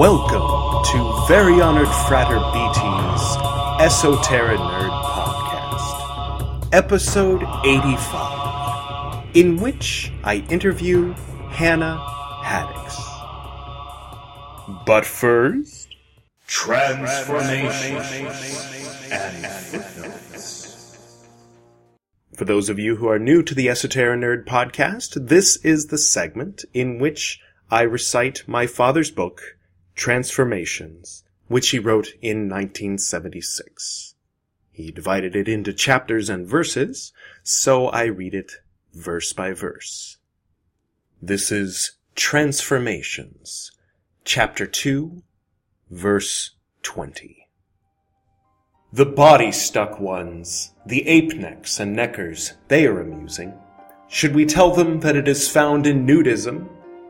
Welcome to Very Honored Frater BT's Esoteric Nerd Podcast, Episode 85, in which I interview Hannah Haddix. But first, Transformations and Footnotes. For those of you who are new to the Esoteric Nerd Podcast, this is the segment in which I recite my father's book, Transformations, which he wrote in 1976. He divided it into chapters and verses, so I read it verse by verse. This is Transformations, Chapter 2, Verse 20. The body-stuck ones, the ape-necks and neckers, they are amusing. Should we tell them that it is found in nudism?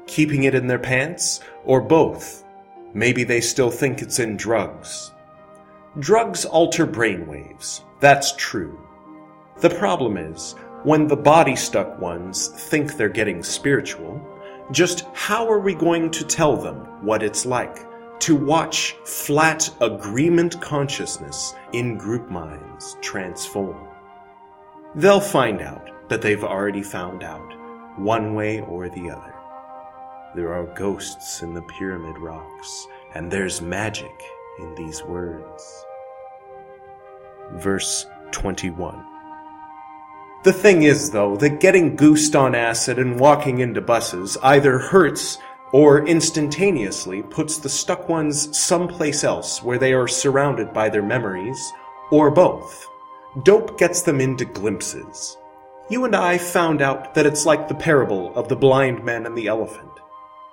Keeping it in their pants, or both? Maybe they still think it's in drugs. Drugs alter brainwaves, that's true. The problem is, when the body-stuck ones think they're getting spiritual, just how are we going to tell them what it's like to watch flat agreement consciousness in group minds transform? They'll find out that they've already found out, one way or the other. There are ghosts in the pyramid rocks, and there's magic in these words. Verse 21. The thing is, though, that getting goosed on acid and walking into buses either hurts or instantaneously puts the stuck ones someplace else where they are surrounded by their memories, or both. Dope gets them into glimpses. You and I found out that it's like the parable of the blind man and the elephant.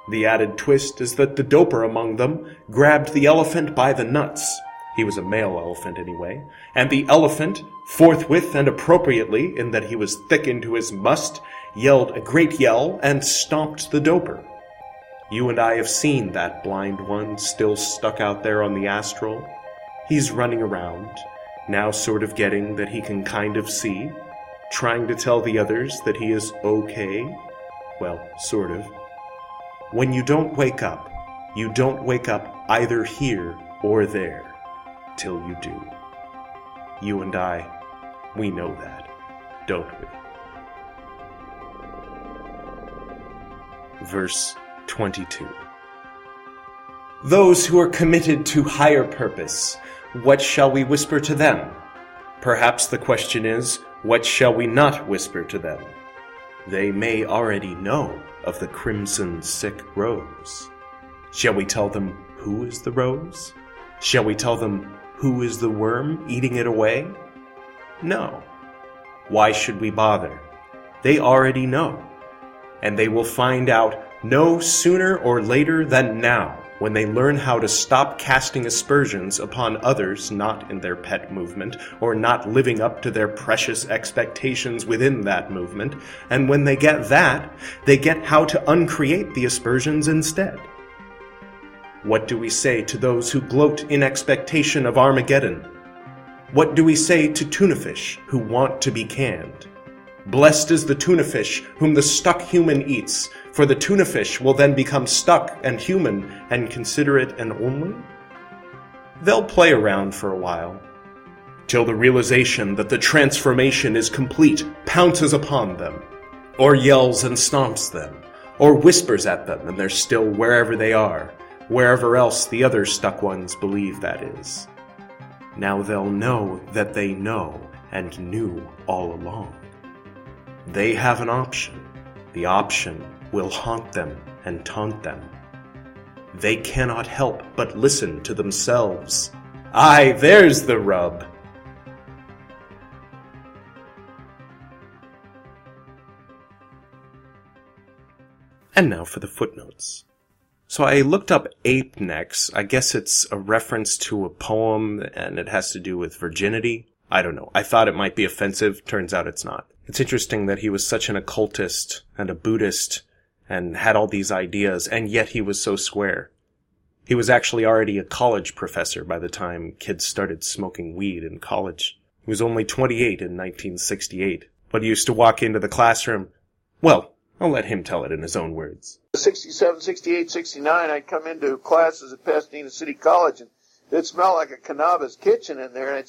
The added twist is that the doper among them grabbed the elephant by the nuts. He was a male elephant anyway. And the elephant, forthwith and appropriately, in that he was thick into his must, yelled a great yell and stomped the doper. You and I have seen that blind one still stuck out there on the astral. He's running around, now sort of getting that he can kind of see, trying to tell the others that he is okay. Well, sort of. When you don't wake up either here or there, till you do. You and I, we know that, don't we? Verse 22. Those who are committed to higher purpose, what shall we whisper to them? Perhaps the question is, what shall we not whisper to them? They may already know of the crimson sick rose. Shall we tell them who is the rose? Shall we tell them who is the worm eating it away? No. Why should we bother? They already know. And they will find out no sooner or later than now, when they learn how to stop casting aspersions upon others not in their pet movement, or not living up to their precious expectations within that movement, and when they get that, they get how to uncreate the aspersions instead. What do we say to those who gloat in expectation of Armageddon? What do we say to tuna fish who want to be canned? Blessed is the tuna fish whom the stuck human eats, for the tuna fish will then become stuck and human and consider it an only? They'll play around for a while, till the realization that the transformation is complete pounces upon them, or yells and stomps them, or whispers at them, and they're still wherever they are, wherever else the other stuck ones believe that is. Now they'll know that they know and knew all along. They have an option. The option will haunt them and taunt them. They cannot help but listen to themselves. Aye, there's the rub. And now for the footnotes. So I looked up ape necks. I guess it's a reference to a poem and it has to do with virginity. I don't know. I thought it might be offensive. Turns out it's not. It's interesting that he was such an occultist and a Buddhist and had all these ideas, and yet he was so square. He was actually already a college professor by the time kids started smoking weed in college. He was only 28 in 1968, but he used to walk into the classroom. Well, I'll let him tell it in his own words. 67, 68, 69, I'd come into classes at Pasadena City College, and it smelled like a cannabis kitchen in there, and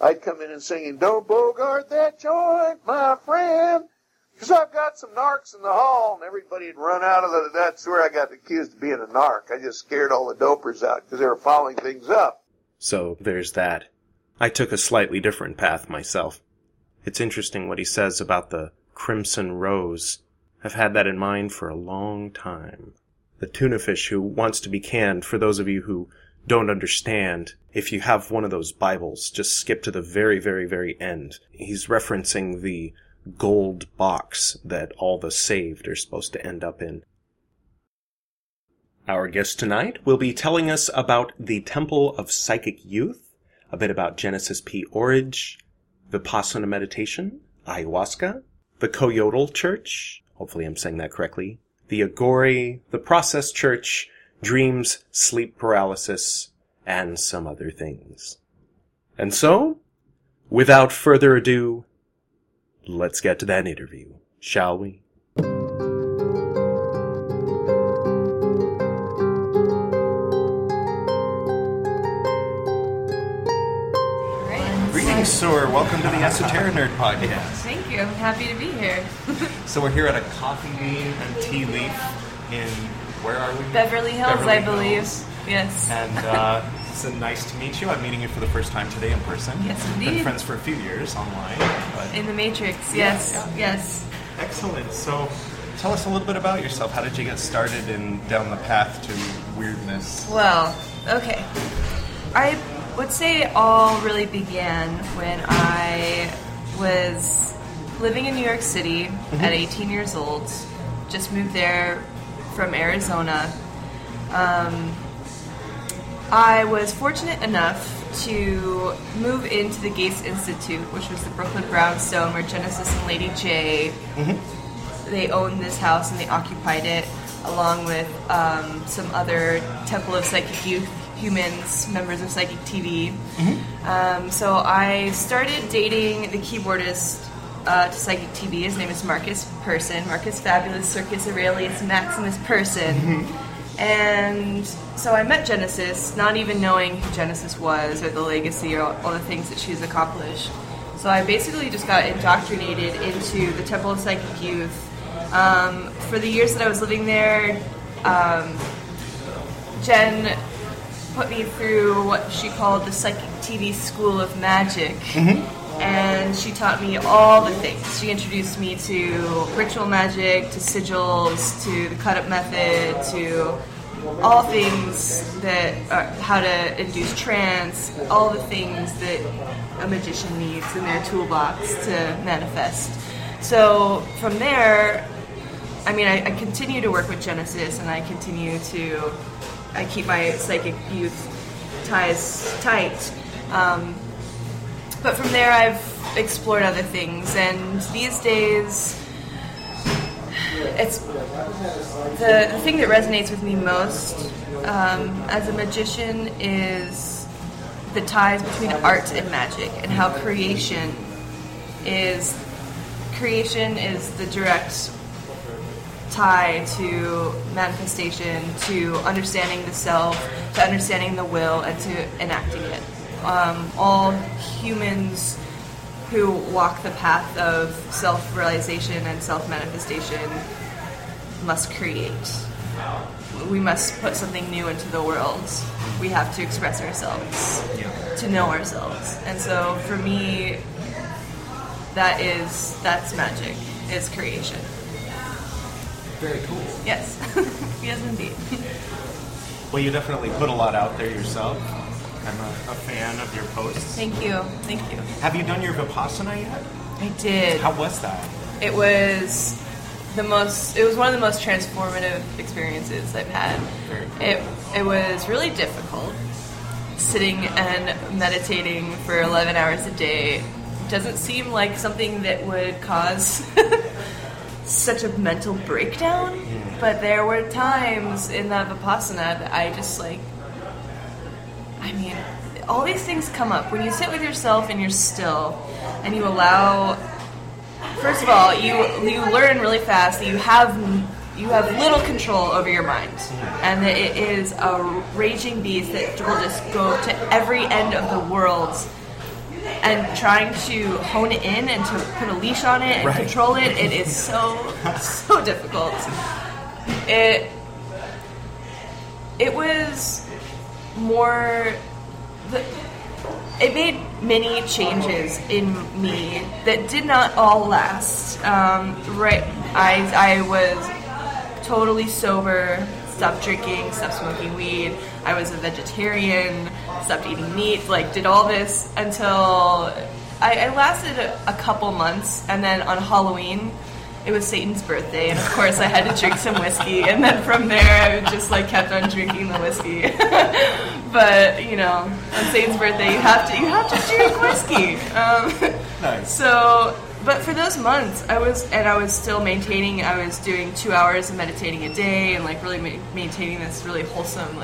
I'd come in and singing, "Don't bogart that joint, my friend, because I've got some narcs in the hall," and everybody had run out of the, that's where I got accused of being a narc. I just scared all the dopers out because they were following things up. So there's that. I took a slightly different path myself. It's interesting what he says about the Crimson Rose. I've had that in mind for a long time. The tuna fish who wants to be canned, for those of you who don't understand, if you have one of those Bibles, just skip to the very, very, very end. He's referencing the gold box that all the saved are supposed to end up in. Our guest tonight will be telling us about the Temple of Psychic Youth, a bit about Genesis P. Orridge, Vipassana meditation, Ayahuasca, the Coyotel Church, hopefully I'm saying that correctly, the Aghori, the Process Church, dreams, sleep paralysis, and some other things. And so, without further ado, let's get to that interview, shall we? Sir, welcome to the Esoteric Nerd Podcast. Thank you. I'm happy to be here. So we're here at a coffee bean and tea leaf in, where are we? Beverly Hills, I believe. Yes. And it's nice to meet you. I'm meeting you for the first time today in person. Yes, indeed. Been friends for a few years online. But in the Matrix, yes. Yeah. Yes. Excellent. So tell us a little bit about yourself. How did you get started down the path to weirdness? Well, okay. I would say it all really began when I was living in New York City at 18 years old. Just moved there from Arizona. I was fortunate enough to move into the Gates Institute, which was the Brooklyn Brownstone, where Genesis and Lady J, they owned this house and they occupied it, along with some other Temple of Psychic Youth humans, members of Psychic TV. So I started dating the keyboardist to Psychic TV. His name is Marcus Person, Marcus Fabulous, Circus Aurelius, Maximus Person. And so I met Genesis, not even knowing who Genesis was or the legacy or all the things that she's accomplished. So I basically just got indoctrinated into the Temple of Psychic Youth. For the years that I was living there, Jen put me through what she called the Psychic TV School of Magic, and she taught me all the things. She introduced me to ritual magic, to sigils, to the cut-up method, to all things that how to induce trance, all the things that a magician needs in their toolbox to manifest. So from there, I continue to work with Genesis, and I keep my Psychic Youth ties tight. But from there, I've explored other things. And these days, it's the thing that resonates with me most as a magician is the ties between art and magic, and how creation is the direct tie to manifestation, to understanding the self, to understanding the will, and to enacting it. All humans who walk the path of self-realization and self-manifestation must create. We must put something new into the world. We have to express ourselves, to know ourselves. And so for me, that's magic, is creation. Very cool. Yes. Yes, indeed. Well, you definitely put a lot out there yourself. I'm a fan of your posts. Thank you. Thank you. Have you done your Vipassana yet? I did. How was that? It was one of the most transformative experiences I've had. Very cool. It was really difficult. Sitting and meditating for 11 hours a day doesn't seem like something that would cause such a mental breakdown, but there were times in that Vipassana that I just all these things come up. When you sit with yourself and you're still, and you allow First of all, you learn really fast that you have little control over your mind, and that it is a raging beast that will just go to every end of the world, and trying to hone it in and to put a leash on it and control it, it is so difficult. It was more... It made many changes in me that did not all last. I was totally sober, stopped drinking, stopped smoking weed. I was a vegetarian, stopped eating meat, did all this until I lasted a couple months. And then on Halloween, it was Satan's birthday. And of course, I had to drink some whiskey. And then from there, I just kept on drinking the whiskey. But, on Satan's birthday, you have to drink whiskey. Nice. So, but for those months, I was still maintaining. I was doing 2 hours of meditating a day and really maintaining this really wholesome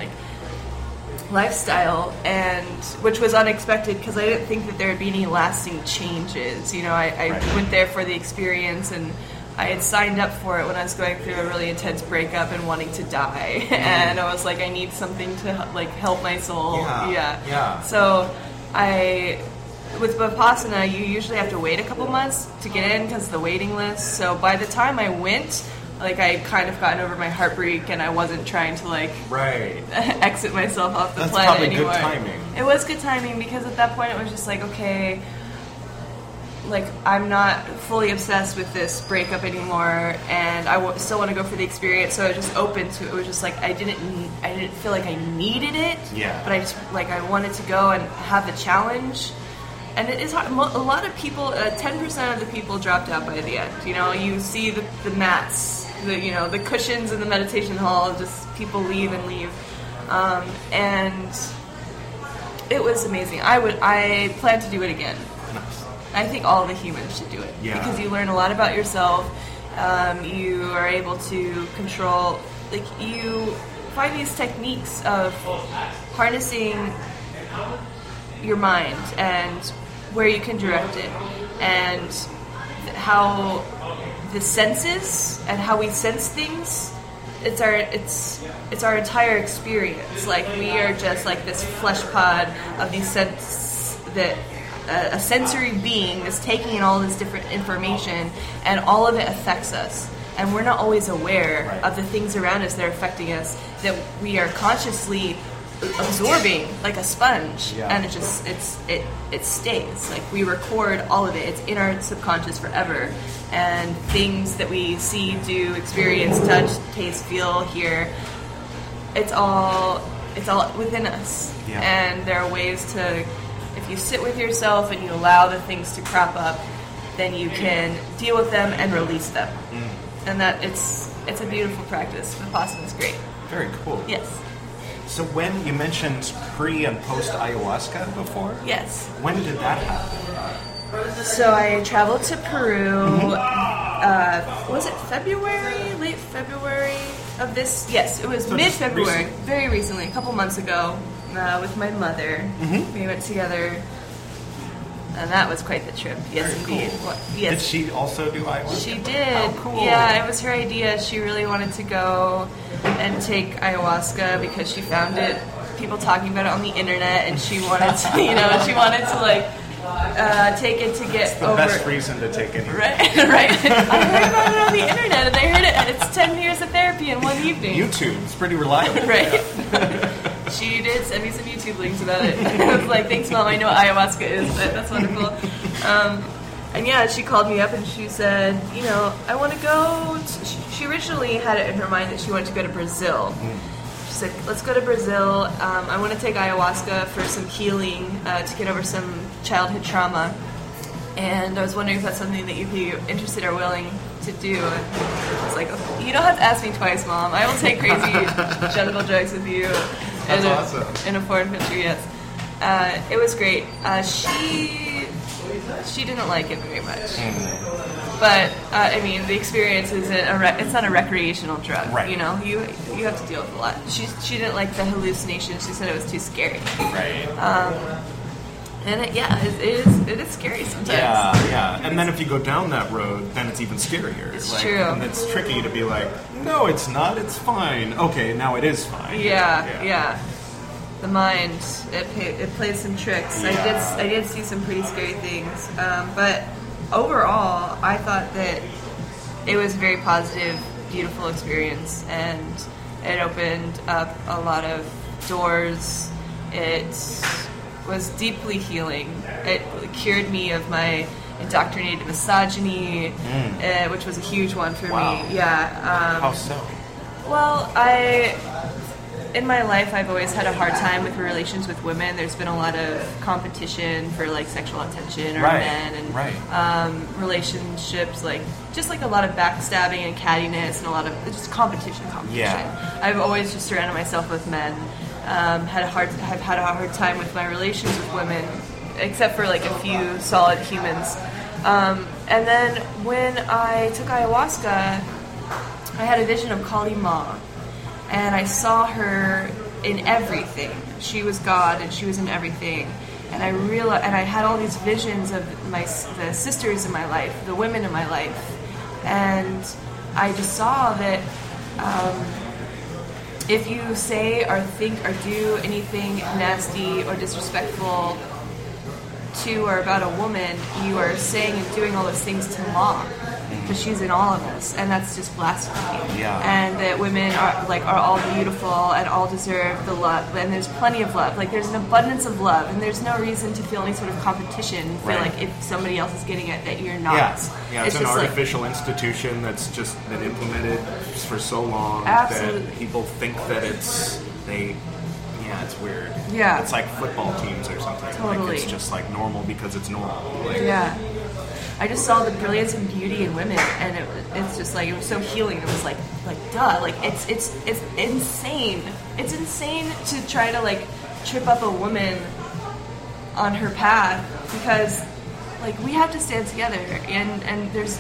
lifestyle, and which was unexpected because I didn't think that there would be any lasting changes. I went there for the experience, and I had signed up for it when I was going through a really intense breakup and wanting to die. And I was I need something to help my soul. Yeah. So with Vipassana, you usually have to wait a couple months to get in because of the waiting list. So by the time I went, I had kind of gotten over my heartbreak, and I wasn't trying to exit myself off the planet anymore. That's probably good timing. It was good timing because at that point it was just okay. I'm not fully obsessed with this breakup anymore, and I still want to go for the experience, so I was just open to it. It was just I didn't feel like I needed it, but I just, I wanted to go and have the challenge. And it is hard. A lot of people, 10% of the people dropped out by the end. You see the mats, the cushions in the meditation hall, just people leave and leave. And it was amazing. I plan to do it again. I think all the humans should do it. Yeah. Because you learn a lot about yourself. You are able to control, you find these techniques of harnessing your mind and where you can direct it, and how the senses and how we sense things. It's our entire experience. We are just this flesh pod of these senses that a sensory being is taking in all this different information, and all of it affects us. And we're not always aware of the things around us that are affecting us, that we are consciously absorbing like a sponge, and it stays. We record all of it. It's in our subconscious forever, and things that we see, do, experience, touch, taste, feel, hear, it's all within us. And there are ways to, if you sit with yourself and you allow the things to crop up, then you can deal with them and release them. And that it's a beautiful practice. Vipassana is great. Very cool. Yes. So when you mentioned pre and post ayahuasca before? Yes. When did that happen? So I traveled to Peru. Was it February? Late February of this? Yes, it was mid-February. Very recently, a couple months ago, with my mother. Mm-hmm. We went together. And that was quite the trip. Yes, very indeed. Cool. Yes. Did she also do ayahuasca? She did. Oh, cool. Yeah, it was her idea. She really wanted to go and take ayahuasca because she found it, people talking about it on the internet, and she wanted to, she wanted to take it to get over. That's the best reason to take it. Right. I heard about it on the internet, and I heard it. And it's 10 years of therapy in one evening. YouTube, it's pretty reliable. Right. She did send me some YouTube links about it. I was thanks, Mom, I know what ayahuasca is, but that's wonderful. And yeah, she called me up and she said, I want to go. She originally had it in her mind that she wanted to go to Brazil. She said, let's go to Brazil. I want to take ayahuasca for some healing, to get over some childhood trauma. And I was wondering if that's something that you'd be interested or willing to do. And I was okay, you don't have to ask me twice, Mom. I will take crazy jungle drugs with you. That's awesome. In a foreign country, yes. It was great. She didn't like it very much. But, the experience it's not a recreational drug. Right. You have to deal with a lot. She didn't like the hallucinations. She said it was too scary. Right. And it is scary sometimes. Yeah. And then if you go down that road, then it's even scarier. It's true. And it's tricky to be like, no, it's not. It's fine. Okay, now it is fine. Yeah. The mind, it plays some tricks. Yeah. I did see some pretty scary things, but overall, I thought that it was a very positive, beautiful experience, and it opened up a lot of doors. It was deeply healing. It cured me of my indoctrinated misogyny, which was a huge one for me. Yeah. How so? Well, in my life, I've always had a hard time with relations with women. There's been a lot of competition for like sexual attention or men, and relationships, like a lot of backstabbing and cattiness, and a lot of just competition. Yeah. I've always just surrounded myself with men. I've had a hard time with my relations with women, except for like a few solid humans. And then when I took ayahuasca, I had a vision of Kali Ma. And I saw her in everything. She was God, and she was in everything. And I realized, and I had all these visions of the sisters in my life, the women in my life, and I just saw that if you say or think or do anything nasty or disrespectful to or about a woman, you are saying and doing all those things to Ma. Because she's in all of us, and that's just blasphemy. Yeah. And that women are all beautiful and all deserve the love, and there's plenty of love. Like, there's an abundance of love, and there's no reason to feel any sort of competition. Feel like if somebody else is getting it, that you're not. Yeah. It's an artificial institution that's just been implemented for so long that people think that it's. Yeah, it's weird. Yeah. It's like football teams or something. Totally. Like, it's just like normal because it's normal. Like, yeah. I just saw the brilliance and beauty in women, and it's just like, it was so healing. It was like duh, like it's insane. It's insane to try to like trip up a woman on her path, because like we have to stand together, and there's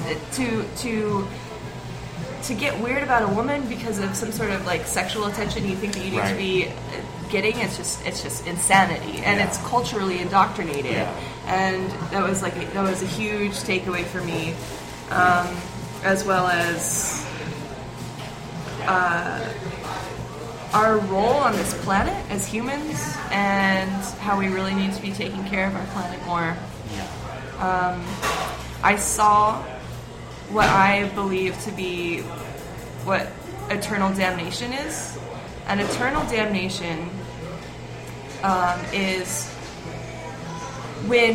to get weird about a woman because of some sort of like sexual attention you think that you need to be getting. It's just insanity, and it's culturally indoctrinated. Yeah. And that was a huge takeaway for me, as well as our role on this planet as humans, and how we really need to be taking care of our planet more. I saw what I believe to be what eternal damnation is. And eternal damnation is when...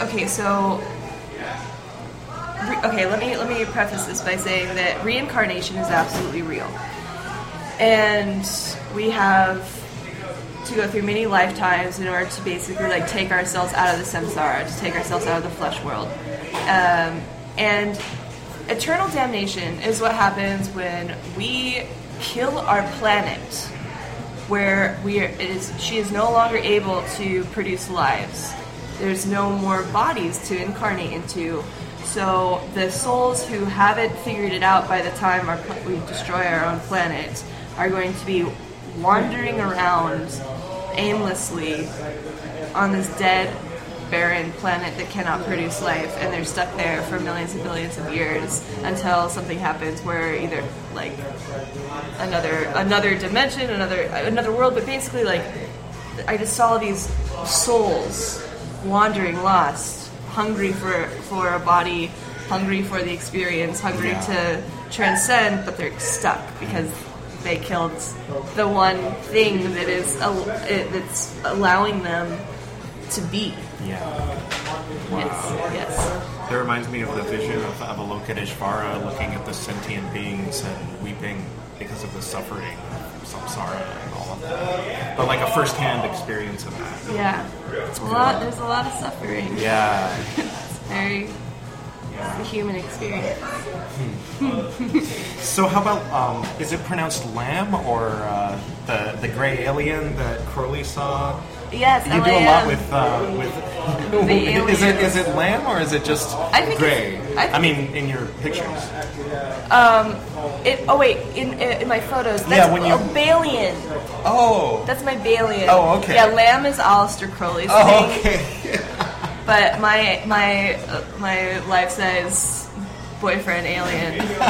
let me preface this by saying that reincarnation is absolutely real. And we have to go through many lifetimes in order to basically like take ourselves out of the samsara, to take ourselves out of the flesh world. And eternal damnation is what happens when we kill our planet, where she is no longer able to produce lives. There's no more bodies to incarnate into, so the souls who haven't figured it out by the time we destroy our own planet are going to be wandering around aimlessly on this dead, barren planet that cannot produce life, and they're stuck there for millions and billions of years until something happens where either like another dimension, another world, but basically like I just saw these souls wandering, lost, hungry for a body, hungry for the experience, hungry to transcend, but they're stuck because they killed the one thing that that's allowing them to be. Yeah. Wow. Yes. That reminds me of the vision of Avalokiteshvara looking at the sentient beings and weeping because of the suffering, samsara, and all of that. But like a first-hand experience of that. Yeah. It's there's a lot of suffering. Yeah. It's very... It's a human experience. So how about, is it pronounced Lam, or the gray alien that Crowley saw? Yes, you do a lot with is it Lam or is it just gray? I mean, in your pictures. In my photos. That's Balian. Oh. That's my Balian. Oh, okay. Yeah, Lam is Aleister Crowley's thing. Okay. But my life size boyfriend alien, who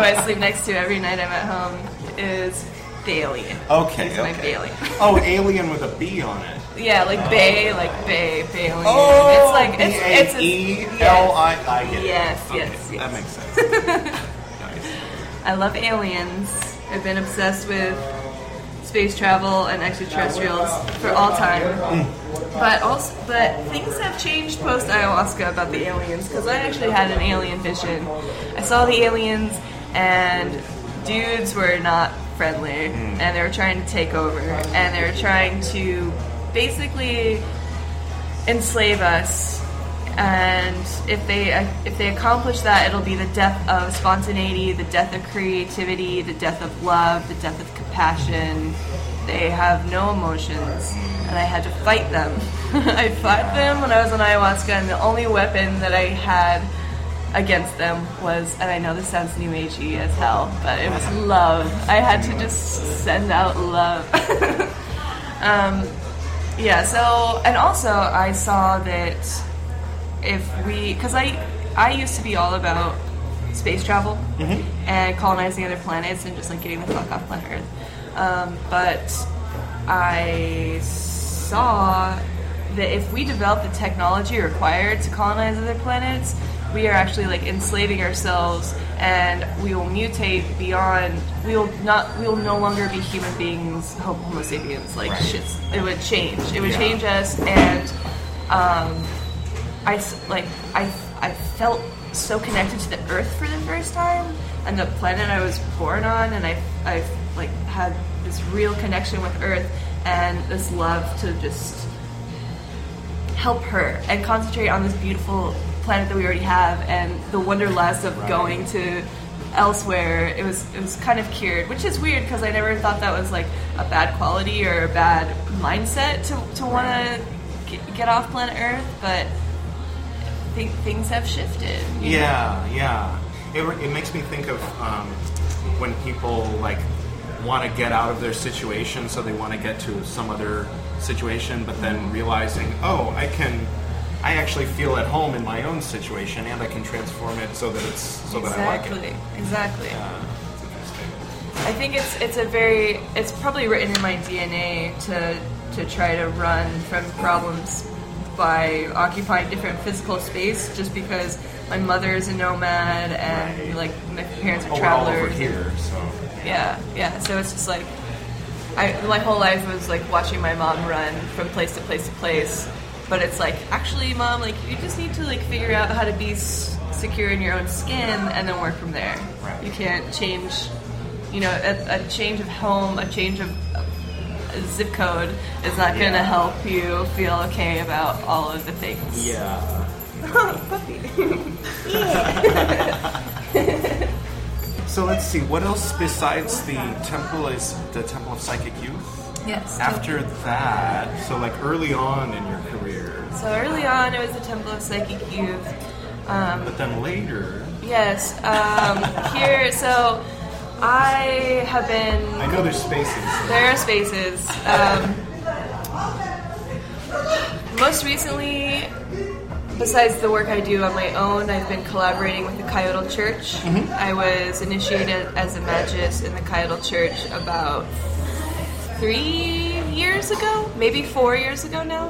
I sleep next to every night I'm at home, is Balian. Okay. He's my Balian. Oh, alien with a B on it. Yeah, like Bay, like Bay, Balian. Oh, it's like it's B-A-E-L-I-I. Yes, yes, yes. That makes sense. Nice. I love aliens. I've been obsessed with space travel and extraterrestrials for all time. But things have changed post ayahuasca about the aliens, because I actually had an alien vision. I saw the aliens and dudes were not friendly, and they were trying to take over, and they were trying to basically enslave us. And if they accomplish that, it'll be the death of spontaneity, the death of creativity, the death of love, the death of compassion. They have no emotions, and I had to fight them. I fought them when I was on ayahuasca, and the only weapon that I had against them was, and I know this sounds new agey as hell, but it was love. I had to just send out love. And also I saw that because I used to be all about space travel and colonizing other planets and just like getting the fuck off planet Earth, but I saw that if we develop the technology required to colonize other planets, we are actually like enslaving ourselves, and we will mutate beyond. We will no longer be human beings, Homo sapiens. Like it would change. It would change us, and I felt so connected to the Earth for the first time, and the planet I was born on, and I've had this real connection with Earth and this love to just help her and concentrate on this beautiful planet that we already have, and the wanderlust of going to elsewhere. It was kind of cured, which is weird because I never thought that was like a bad quality or a bad mindset to want to get off planet Earth, but I think things have shifted. It makes me think of when people like want to get out of their situation, so they want to get to some other situation, but then realizing, I actually feel at home in my own situation, and I can transform it so that I like it. Exactly. It's interesting. I think it's probably written in my DNA to try to run from problems by occupying different physical space, just because my mother is a nomad and my parents are travelers. We're all over here, so yeah. So it's just like my whole life was like watching my mom run from place to place to place. But it's like, actually, Mom, like you just need to like figure out how to be secure in your own skin, and then work from there. Right. You can't change, a change of home, a change of zip code is not going to help you feel okay about all of the things. Yeah. Puppy. Yeah. So let's see, what else besides the Temple of Psychic Youth? Yes. After that, so like early on in your career. So early on, it was the Temple of Psychic Youth. But then later. Yes. Here, so I have been. I know there's spaces. There are spaces. Most recently, besides the work I do on my own, I've been collaborating with the Coyotel Church. Mm-hmm. I was initiated as a magist in the Coyotel Church about 3 years ago, maybe 4 years ago now,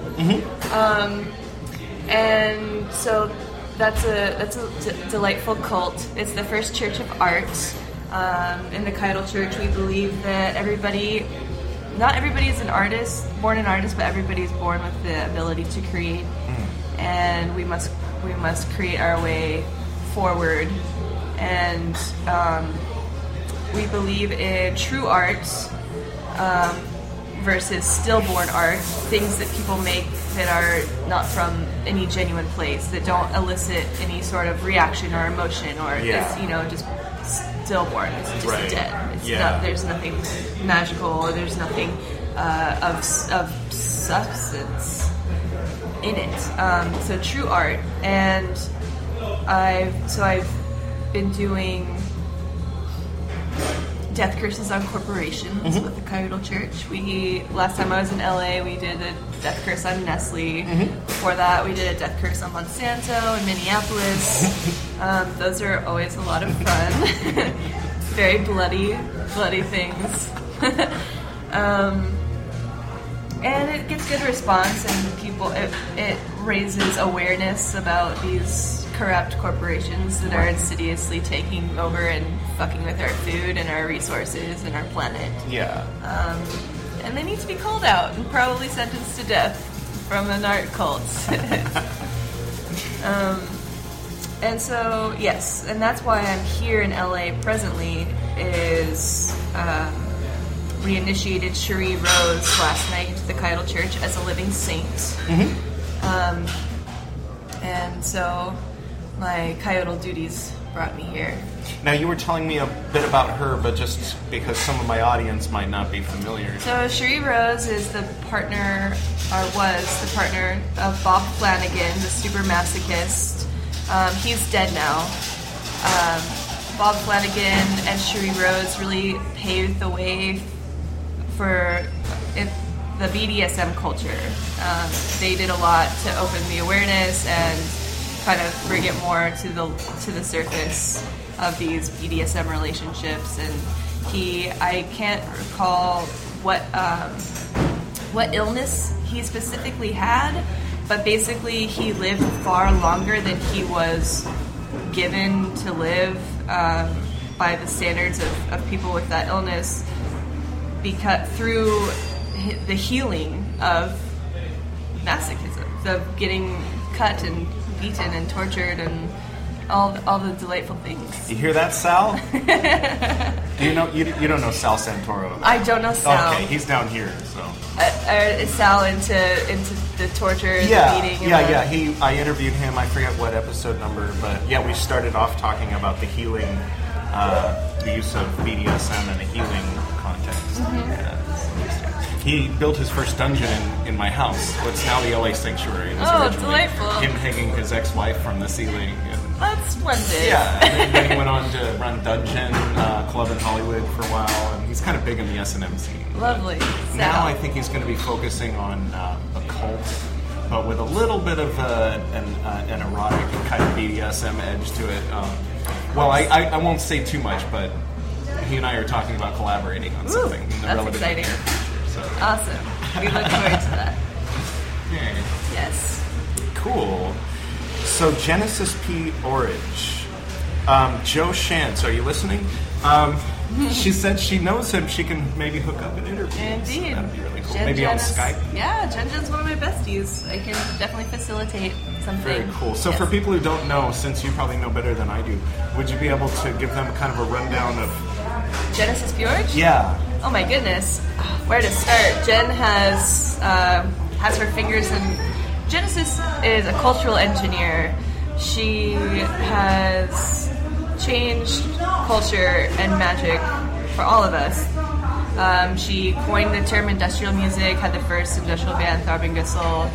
and so that's a delightful cult. It's the first church of art. In the Coyotel Church, we believe that not everybody is an artist, born an artist, but everybody is born with the ability to create, and we must create our way forward. And we believe in true art. Versus stillborn art, things that people make that are not from any genuine place, that don't elicit any sort of reaction or emotion, or it's just stillborn. It's just dead. There's nothing magical, or there's nothing of substance in it. So true art, and I've been doing death curses on corporations with the Coyotel Church. Last time I was in LA, we did a death curse on Nestle. Before that, we did a death curse on Monsanto in Minneapolis. Those are always a lot of fun. Very bloody things. And it gets good response, and people. It raises awareness about these corrupt corporations that are insidiously taking over and fucking with our food and our resources and our planet. Yeah. And they need to be called out and probably sentenced to death from an art cult. And so, yes, and that's why I'm here in LA presently, is we initiated Sheree Rose last night into the Coyotel Church as a living saint. And so my Coyotel duties brought me here. Now, you were telling me a bit about her, but just because some of my audience might not be familiar. So, Sheree Rose is the partner, or was the partner, of Bob Flanakan, the super masochist. He's dead now. Bob Flanakan and Sheree Rose really paved the way for the BDSM culture. They did a lot to open the awareness and kind of bring it more to the surface of these BDSM relationships. And I can't recall what illness he specifically had, but basically he lived far longer than he was given to live by the standards of people with that illness, because through the healing of masochism, of getting cut and beaten and tortured and all the delightful things. You hear that, Sal? Do you know you don't know Sal Santoro? Though. I don't know Sal. Okay, he's down here. So is Sal into the torture, the beating? And yeah. I interviewed him. I forget what episode number, but yeah, we started off talking about the healing, the use of BDSM in a healing context. He built his first dungeon in my house, what's now the LA Sanctuary. Oh, delightful. Him hanging his ex-wife from the ceiling. That's splendid. Yeah, and then he went on to run Dungeon Club in Hollywood for a while, and he's kind of big in the S&M scene. Lovely. Now I think he's going to be focusing on occult, but with a little bit of an erotic kind of BDSM edge to it. Well, I won't say too much, but he and I are talking about collaborating on something. That's exciting. Awesome. We look forward to that. Okay. Yes. Cool. So Genesis P. Orridge. Joe Shantz, are you listening? She said she knows him. She can maybe hook up an interview. Indeed. That would be really cool. Maybe on Skype. Yeah, Jen's one of my besties. I can definitely facilitate something. Very cool. So for people who don't know, since you probably know better than I do, would you be able to give them kind of a rundown of... Genesis P. Orridge? Yeah. Oh my goodness. Where to start? Jen has her fingers in... Genesis is a cultural engineer. She has changed culture and magic for all of us. She coined the term industrial music, had the first industrial band, Throbbing Gristle,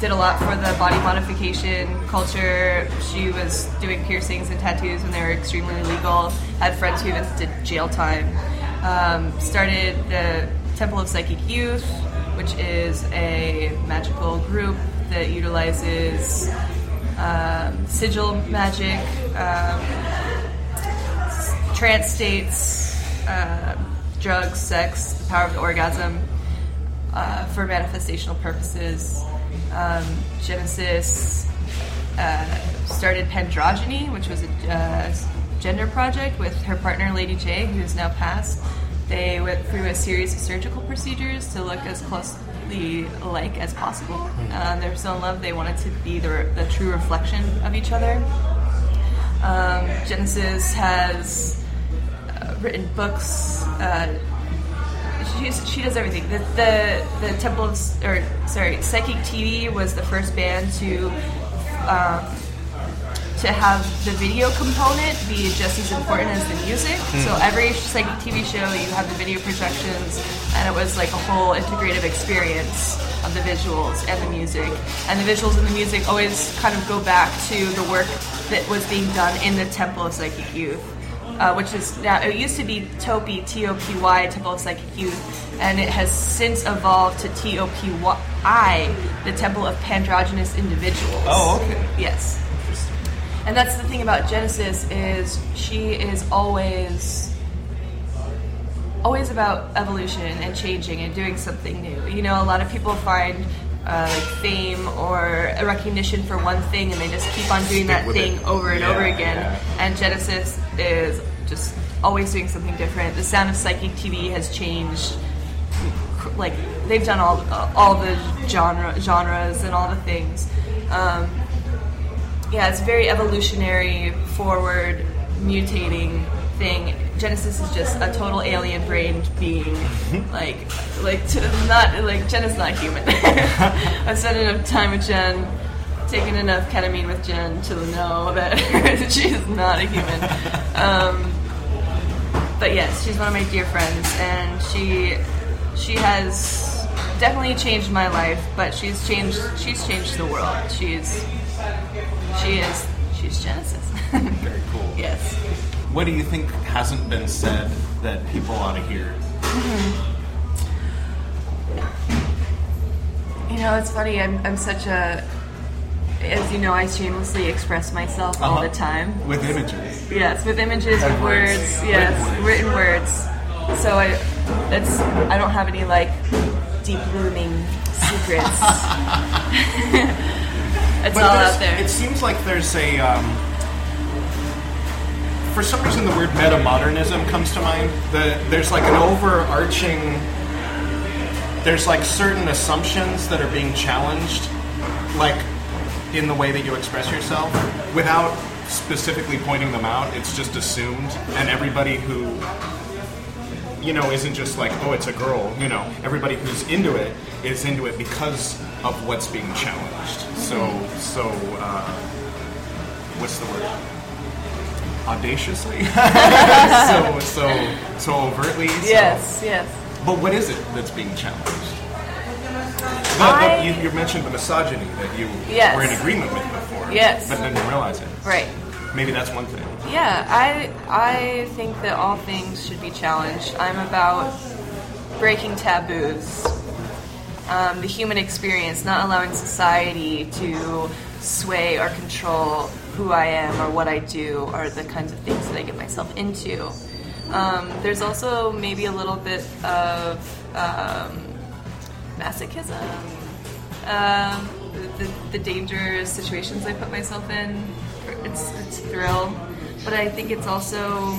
did a lot for the body modification culture. She was doing piercings and tattoos when they were extremely illegal, had friends who even did jail time. Started the Temple of Psychic Youth, which is a magical group that utilizes sigil magic, trance states, drugs, sex, the power of the orgasm for manifestational purposes. Genesis started Pentrogyny, which was a gender project with her partner Lady J, who is now passed. They went through a series of surgical procedures to look as closely alike as possible. They were so in love, they wanted to be the true reflection of each other. Genesis has written books. She does everything. The Temple of... Psychic TV was the first band to to have the video component be just as important as the music. So every psychic TV show, you have the video projections, and it was like a whole integrative experience of the visuals and the music. And the visuals and the music always kind of go back to the work that was being done in the Temple of Psychic Youth, which is now, it used to be TOPY, T-O-P-Y, Temple of Psychic Youth, and it has since evolved to T-O-P-Y, the Temple of Androgynous Individuals. Oh, okay. Yes. And that's the thing about Genesis, is she is always about evolution and changing and doing something new. You know, a lot of people find like fame or recognition for one thing, and they just keep on doing that thing over and over again. And Genesis is just always doing something different. The sound of psychic TV has changed. Like, they've done all the genres and all the things. Yeah, it's a very evolutionary, forward, mutating thing. Genesis is just a total alien-brained being. Jen is not human. I've spent enough time with Jen, taken enough ketamine with Jen to know that she is not a human. But yes, she's one of my dear friends, and she has definitely changed my life. But she's changed the world. She's Genesis. Very cool. Yes. What do you think hasn't been said that people ought to hear? Mm-hmm. You know, it's funny. I'm such a, as you know, I shamelessly express myself all the time with images. Yes, with images, with words. Yes, written words. So I don't have any like deep looming secrets. It's but all out there. It seems like there's a... for some reason, the word metamodernism comes to mind. There's like an overarching... There's like certain assumptions that are being challenged, like in the way that you express yourself, without specifically pointing them out. It's just assumed. And everybody who... you know, isn't just like, oh, it's a girl, you know. Everybody who's into it is into it because of what's being challenged. So, what's the word? Audaciously? so overtly? So. Yes. But what is it that's being challenged? You mentioned the misogyny that you were in agreement with before, but didn't realize it. Right. Maybe that's one thing. Yeah, I think that all things should be challenged. I'm about breaking taboos, the human experience, not allowing society to sway or control who I am or what I do or the kinds of things that I get myself into. There's also maybe a little bit of masochism, the dangerous situations I put myself in. It's a thrill, but I think it's also,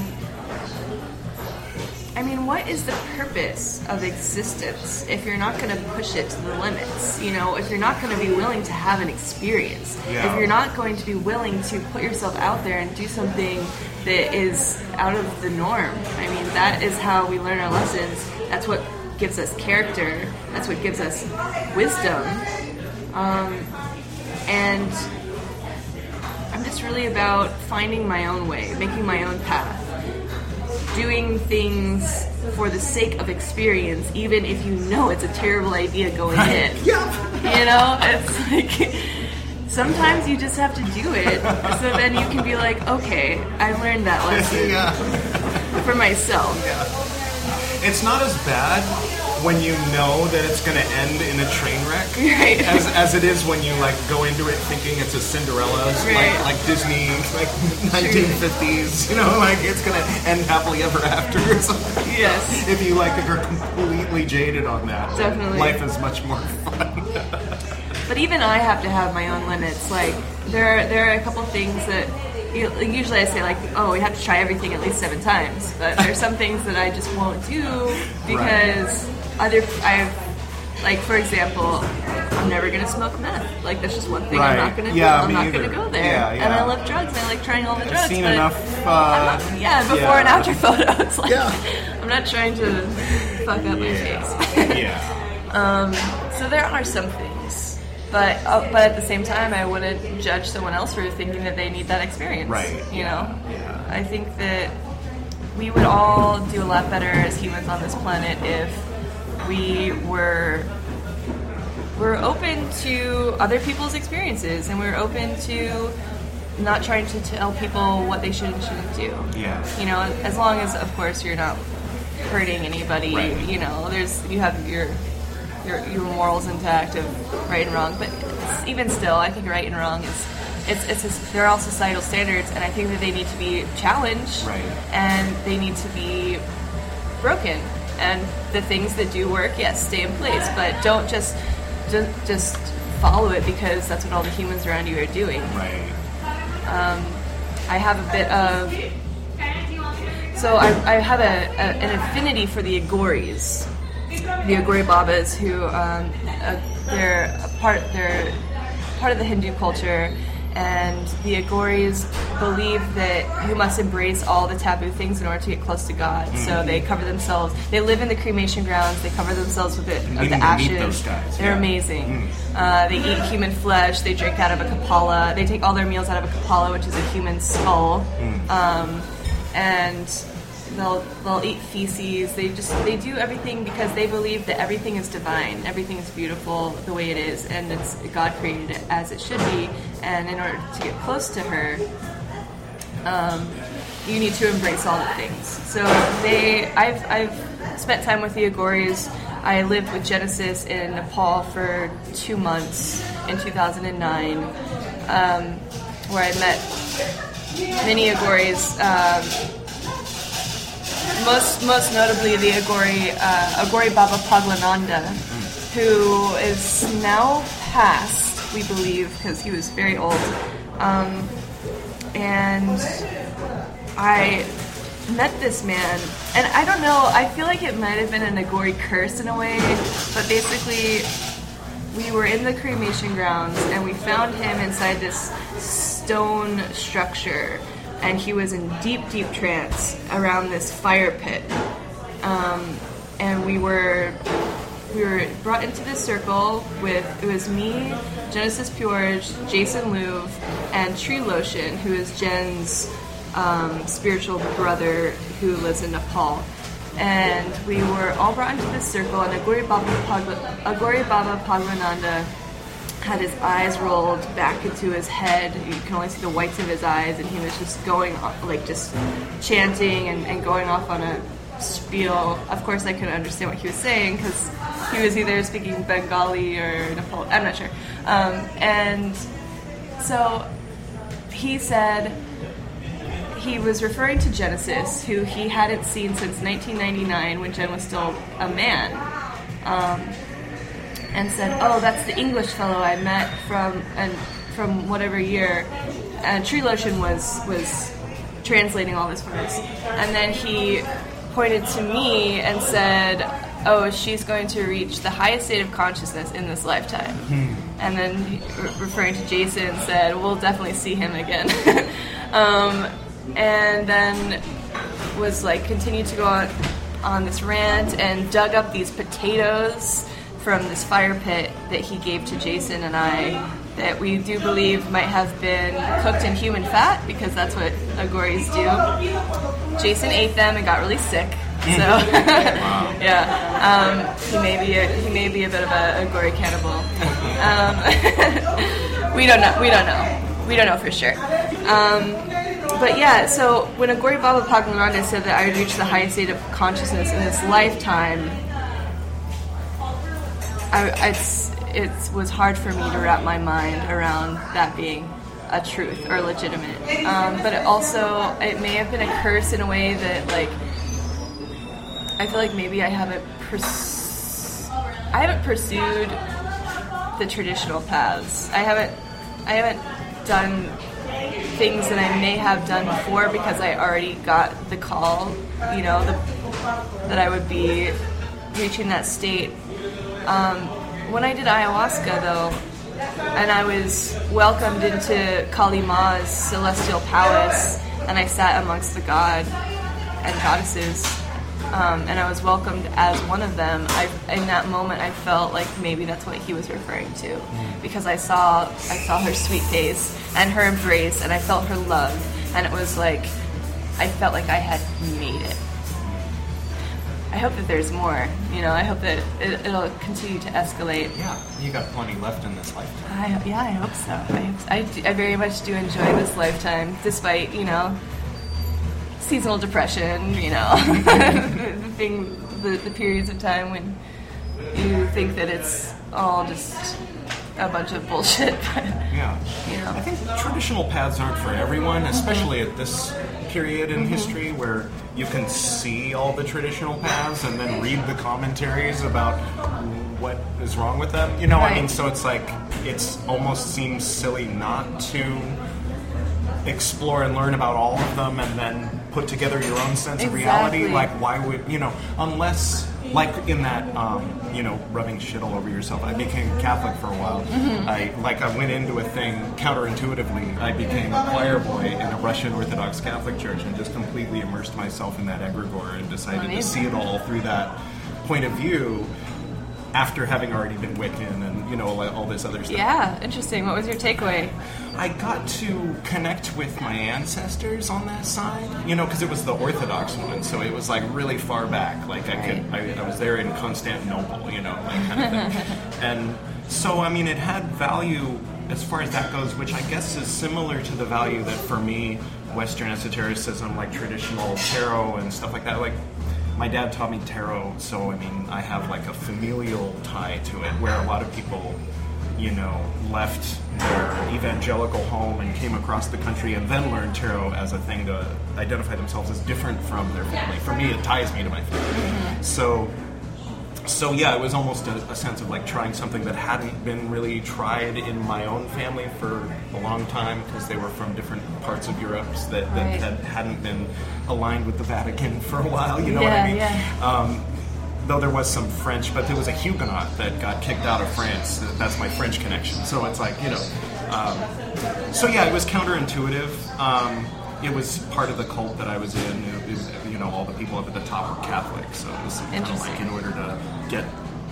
I mean, what is the purpose of existence if you're not going to push it to the limits? You know, if you're not going to be willing to have an experience, if you're not going to be willing to put yourself out there and do something that is out of the norm. I mean, that is how we learn our lessons. That's what gives us character. That's what gives us wisdom. And I'm just really about finding my own way, making my own path, doing things for the sake of experience, even if you know it's a terrible idea going in. You know, it's like sometimes you just have to do it, so then you can be like, okay, I learned that lesson for myself. Yeah. It's not as bad when you know that it's going to end in a train wreck, as it is when you like go into it thinking it's a Cinderella's, like Disney, like 1950s, you know, like it's going to end happily ever after or something. Yes. If you like are completely jaded on that, definitely, life is much more fun. But even I have to have my own limits. Like there are a couple things that usually I say like, oh, we have to try everything at least 7 times. But there's some things that I just won't do because. For example, I'm never going to smoke meth. Like, that's just one thing I'm not going to do. I'm not going to go there. And I love drugs. I like trying all the drugs. I've seen enough... before and after photos. Like, I'm not trying to fuck up my face. So there are some things. But at the same time, I wouldn't judge someone else for thinking that they need that experience. Right. You know? Yeah. I think that we would all do a lot better as humans on this planet if we were open to other people's experiences, and we're open to not trying to tell people what they should and shouldn't do. Yeah. You know, as long as, of course, you're not hurting anybody. Right. You know, you have your morals intact of right and wrong. But even still, I think right and wrong they're all societal standards, and I think that they need to be challenged. Right. And they need to be broken. And the things that do work, yes, stay in place, but don't just follow it because that's what all the humans around you are doing. Right. I have a bit of... So I have an affinity for the Aghoris. The Aghori Babas, who they're part of the Hindu culture, and the Aghoris believe that you must embrace all the taboo things in order to get close to God. Mm-hmm. So they cover themselves. They live in the cremation grounds. They cover themselves with the ashes. Those guys, they're amazing. Mm-hmm. They eat human flesh. They drink out of a kapala. They take all their meals out of a kapala, which is a human skull. Mm-hmm. And they'll eat feces. They do everything because they believe that everything is divine, everything is beautiful the way it is, and it's God created it as it should be. And in order to get close to her, you need to embrace all the things. So I've spent time with the Aghoris. I lived with Genesis in Nepal for 2 months in 2009, where I met many Aghoris. Most notably the Aghori Baba Paglananda, who is now passed, we believe, because he was very old. And I met this man, and I don't know, I feel like it might have been an Aghori curse in a way, but basically we were in the cremation grounds, and we found him inside this stone structure. And he was in deep, deep trance around this fire pit. And we were brought into this circle with, it was me, Genesis P. Orridge, Jason Louvre, and Tree Lotion, who is Jen's spiritual brother who lives in Nepal. And we were all brought into this circle, and Aghori Baba Paglananda had his eyes rolled back into his head. You can only see the whites of his eyes, and he was just going off, like just chanting and going off on a spiel. Of course, I couldn't understand what he was saying because he was either speaking Bengali or Nepal. I'm not sure. And so he said he was referring to Genesis, who he hadn't seen since 1999 when Jen was still a man. And said, "Oh, that's the English fellow I met from whatever year." And Tree Lotion was translating all this for us. And then he pointed to me and said, "Oh, she's going to reach the highest state of consciousness in this lifetime." Hmm. And then, referring to Jason, said, "We'll definitely see him again." And then was like continued to go on this rant and dug up these potatoes from this fire pit that he gave to Jason and I, that we do believe might have been cooked in human fat, because that's what Aghoris do. Jason ate them and got really sick, so yeah, he may be a bit of an Aghori cannibal. We don't know for sure. But yeah, so when Aghori Baba Paglananda said that I would reach the highest state of consciousness in this lifetime, it was hard for me to wrap my mind around that being a truth or legitimate. But it may have been a curse in a way that, like, I feel like maybe I haven't pursued the traditional paths. I haven't done things that I may have done before because I already got the call, you know, that I would be reaching that state. When I did ayahuasca, though, and I was welcomed into Kali Ma's celestial palace, and I sat amongst the god and goddesses, and I was welcomed as one of them, in that moment I felt like maybe that's what he was referring to, because I saw her sweet face and her embrace, and I felt her love, and it was like, I felt like I had made it. I hope that there's more, you know, I hope that it'll continue to escalate. Yeah, you got plenty left in this lifetime. I hope so. I very much do enjoy this lifetime, despite, you know, seasonal depression, you know, the periods of time when you think that it's all just a bunch of bullshit. But, yeah. You know. I think traditional paths aren't for everyone, especially at this period in history where you can see all the traditional paths and then read the commentaries about what is wrong with them. You know, right. I mean, so it's like, it's almost seems silly not to explore and learn about all of them and then put together your own sense of reality. Like, why would, you know, unless, like in that, you know, rubbing shit all over yourself. I became Catholic for a while. Mm-hmm. I went into a thing counterintuitively. I became a choir boy in a Russian Orthodox Catholic church and just completely immersed myself in that egregore and decided to see it all through that point of view after having already been Wiccan and, you know, all this other stuff. Yeah, interesting. What was your takeaway? I got to connect with my ancestors on that side, you know, because it was the Orthodox one, so it was, like, really far back. Like, I was there in Constantinople, you know, like, kind of thing. And so, I mean, it had value as far as that goes, which I guess is similar to the value that, for me, Western esotericism, like traditional tarot and stuff like that, like, my dad taught me tarot, so I mean, I have like a familial tie to it, where a lot of people, you know, left their evangelical home and came across the country and then learned tarot as a thing to identify themselves as different from their family. For me, it ties me to my family. So yeah, it was almost a sense of like trying something that hadn't been really tried in my own family for a long time because they were from different parts of Europe that hadn't been aligned with the Vatican for a while, you know what I mean? Yeah. Though there was some French, but there was a Huguenot that got kicked out of France. That's my French connection. So it's like, you know. So yeah, it was counterintuitive. It was part of the cult that I was in. You know, all the people up at the top were Catholic, so it was kind of like in order to get,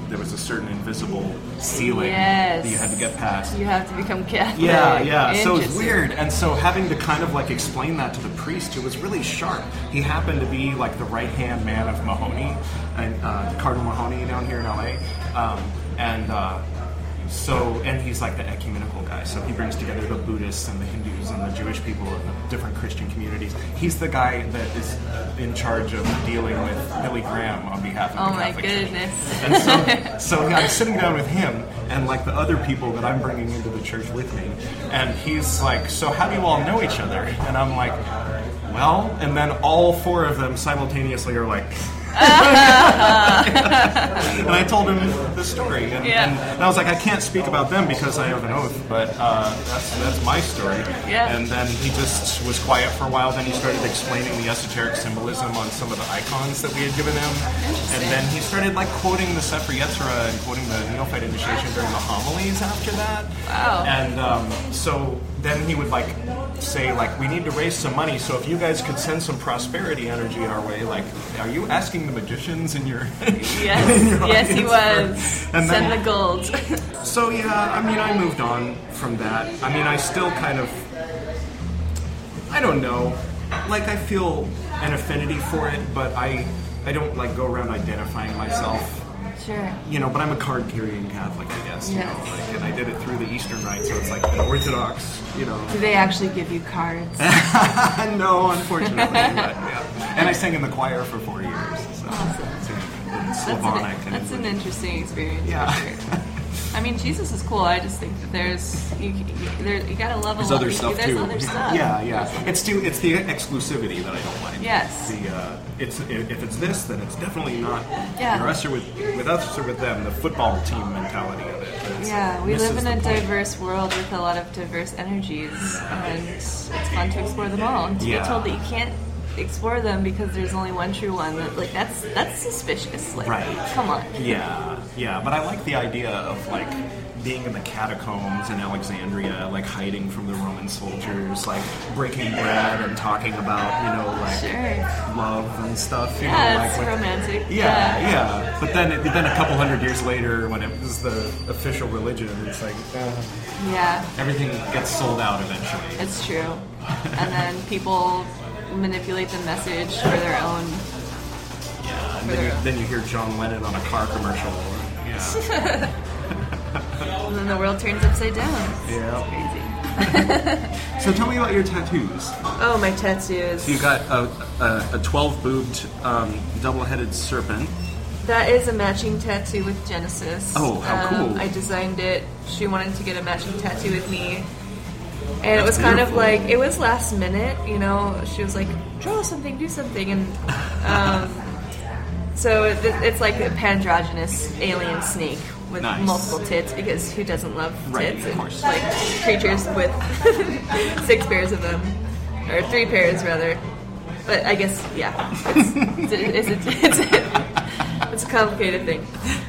there was a certain invisible ceiling that you had to get past. You have to become Catholic. Yeah. So it was weird, and so having to kind of like explain that to the priest, who was really sharp. He happened to be like the right-hand man of Mahoney, and Cardinal Mahoney down here in LA, and he's like the ecumenical guy, so he brings together the Buddhists and the Hindus and the Jewish people and the different Christian communities. He's the guy that is in charge of dealing with Billy Graham on behalf of the Catholic Church. Oh my goodness. And so I'm sitting down with him and like the other people that I'm bringing into the church with me, and he's like, so how do you all know each other? And I'm like, well, and then all four of them simultaneously are like... And I told him the story, and I was like, I can't speak about them because I have an oath, but that's my story. Yeah. And then he just was quiet for a while. Then he started explaining the esoteric symbolism on some of the icons that we had given him, and then he started like quoting the Sepher Yetzirah and quoting the Neophyte initiation during the homilies after that. Wow. And so then he would like say like, we need to raise some money, so if you guys could send some prosperity energy our way, like, are you asking the magicians in your yes he was, and send the gold. So yeah, I mean, I moved on from that. I mean, I still kind of, I don't know, like, I feel an affinity for it, but I don't like go around identifying myself. Sure. You know, but I'm a card-carrying Catholic, I guess, you know, like, and I did it through the Eastern Rite, so it's like an Orthodox, you know. Do they actually give you cards? No, unfortunately, but yeah. And I sang in the choir for 4 years, so it's Slavonic. That's an interesting experience, for sure. I mean, Jesus is cool. I just think that you gotta level up. There's other stuff too. Yeah. It's the exclusivity that I don't like. Yes. If it's this, then it's definitely not. Yeah. You're us or with us or with them. The football team mentality of it. Yeah, we live in a diverse world with a lot of diverse energies, and it's fun to explore them all. And to be told that you can't explore them because there's only one true one, like that's suspicious. Like, right. Come on. Yeah, but I like the idea of like being in the catacombs in Alexandria, like hiding from the Roman soldiers, like breaking bread and talking about, you know, like love and stuff. You know, like, it's with, romantic. Yeah. But then a couple hundred years later, when it was the official religion, it's like, everything gets sold out eventually. It's true. And then people manipulate the message for their own. Yeah, and then you hear John Lennon on a car commercial. Yeah. And then the world turns upside down. It's crazy. So tell me about your tattoos. Oh, my tattoos. So you got a 12-boobed double-headed serpent. That is a matching tattoo with Genesis. Oh, how cool. I designed it. She wanted to get a matching tattoo with me. And it was kind of like, it was last minute, you know. She was like, draw something, do something. And so it's like a pandrogynous alien snake. With multiple tits, because who doesn't love tits? Right, of course. And like creatures with 6 pairs of them, or 3 pairs rather. But I guess it's a complicated thing.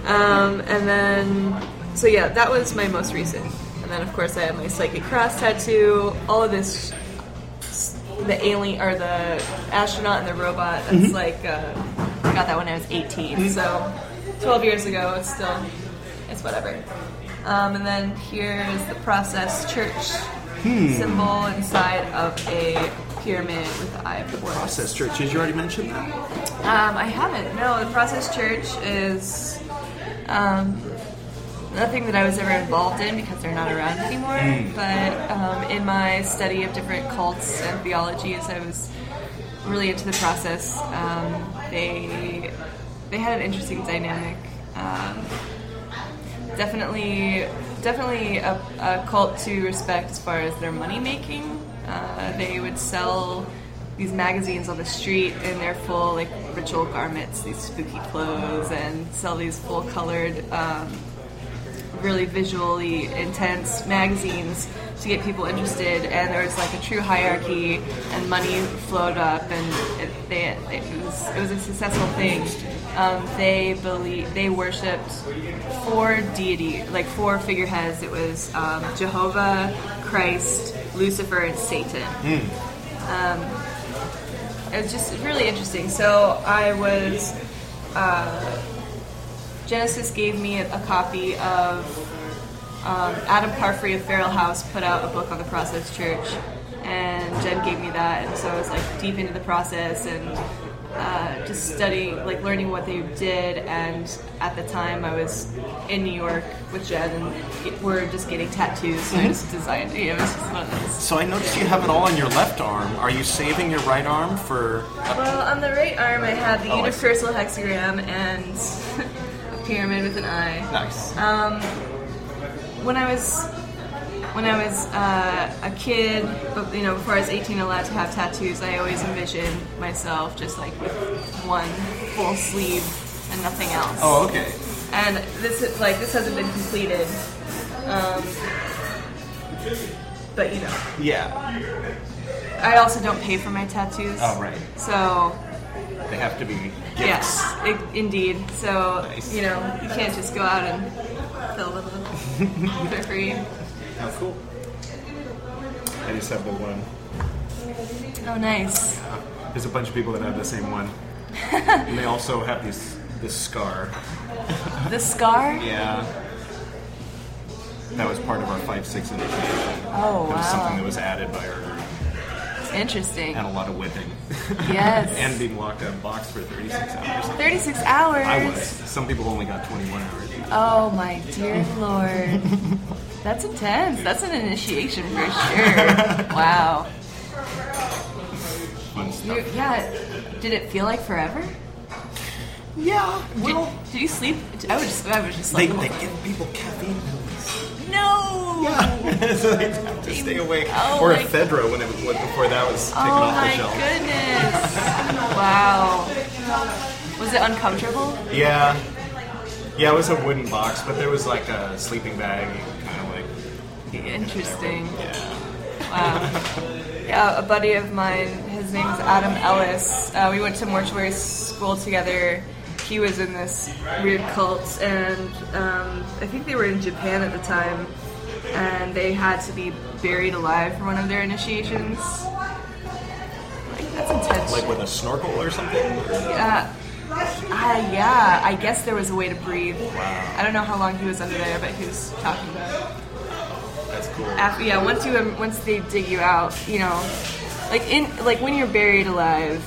And then that was my most recent. And then of course I have my psychic cross tattoo. All of this, the alien or the astronaut and the robot. That's I got that when I was 18. Mm-hmm. So 12 years ago, it's still. It's whatever. And then here is the Process Church symbol inside of a pyramid with the eye of the Process Church. Did you already mention that? I haven't. No, the Process Church is nothing that I was ever involved in because they're not around anymore. But in my study of different cults and theologies, I was really into the process. They had an interesting dynamic. Definitely a cult to respect as far as their money making. They would sell these magazines on the street in their full like ritual garments, these spooky clothes, and sell these full colored, really visually intense magazines to get people interested. And there was like a true hierarchy, and money flowed up, and it was a successful thing. They worshipped 4 deities, like 4 figureheads. It was Jehovah, Christ, Lucifer, and Satan. It was just really interesting. So I was Genesis gave me a copy of Adam Parfrey of Feral House put out a book on the Process Church, and Jen gave me that, and so I was like deep into the process and. Just studying, like learning what they did, and at the time I was in New York with Jen, and we're just getting tattoos. So I just designed. You know, it was just one of those. So I noticed you have it all on your left arm. Are you saving your right arm for? Well, on the right arm I have the universal hexagram and a pyramid with an eye. Nice. When I was a kid, but you know, before I was 18 allowed to have tattoos, I always envisioned myself just like with one full sleeve and nothing else. Oh, okay. And this hasn't been completed, but you know. Yeah. I also don't pay for my tattoos. Oh, right. So. They have to be gifts. Yes, indeed. So nice. You know, you can't just go out and fill them up for free. How cool. I just have the one. Oh, nice. Yeah. There's a bunch of people that have the same one. And they also have this scar. The scar? Yeah. That was part of our 5/6 initiation. Oh, wow. That was something that was added by our group. Interesting. And a lot of whipping. Yes. And being locked up box for 36 hours. 36 hours? I was. Some people only got 21 hours. Oh, my dear Lord. That's intense. That's an initiation for sure. Wow. Fun stuff. Did it feel like forever? Yeah. Well, did you sleep? I was just like. They give people caffeine pills. No. Yeah. So they have to stay awake. Oh, or ephedra when before that was taken off the shelf. Oh my goodness! Wow. Was it uncomfortable? Yeah. Yeah, it was a wooden box, but there was like a sleeping bag. Interesting. Yeah. Wow. Yeah, a buddy of mine, his name is Adam Ellis. We went to mortuary school together. he was in this weird cult, and I think they were in Japan at the time, and they had to be buried alive for one of their initiations. Like, that's intense. Like with a snorkel or something? Yeah. Yeah, I guess there was a way to breathe. Wow. I don't know how long he was under there, but he was talking about it. That's cool. After, yeah, once they dig you out, you know, like when you're buried alive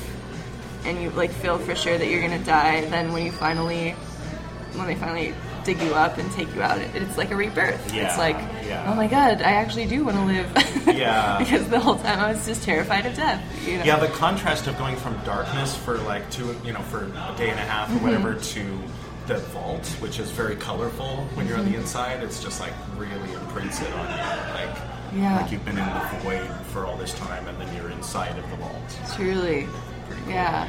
and you like feel for sure that you're gonna die, then when they finally dig you up and take you out, it's like a rebirth. Yeah. It's like, oh my god, I actually do want to live. Yeah. Because the whole time I was just terrified of death. You know? Yeah, the contrast of going from darkness for for a day and a half or whatever to the vault, which is very colorful when you're on the inside. It's just like really imprints it on you. Like you've been in the void for all this time and then you're inside of the vault. Truly. Pretty cool. Yeah.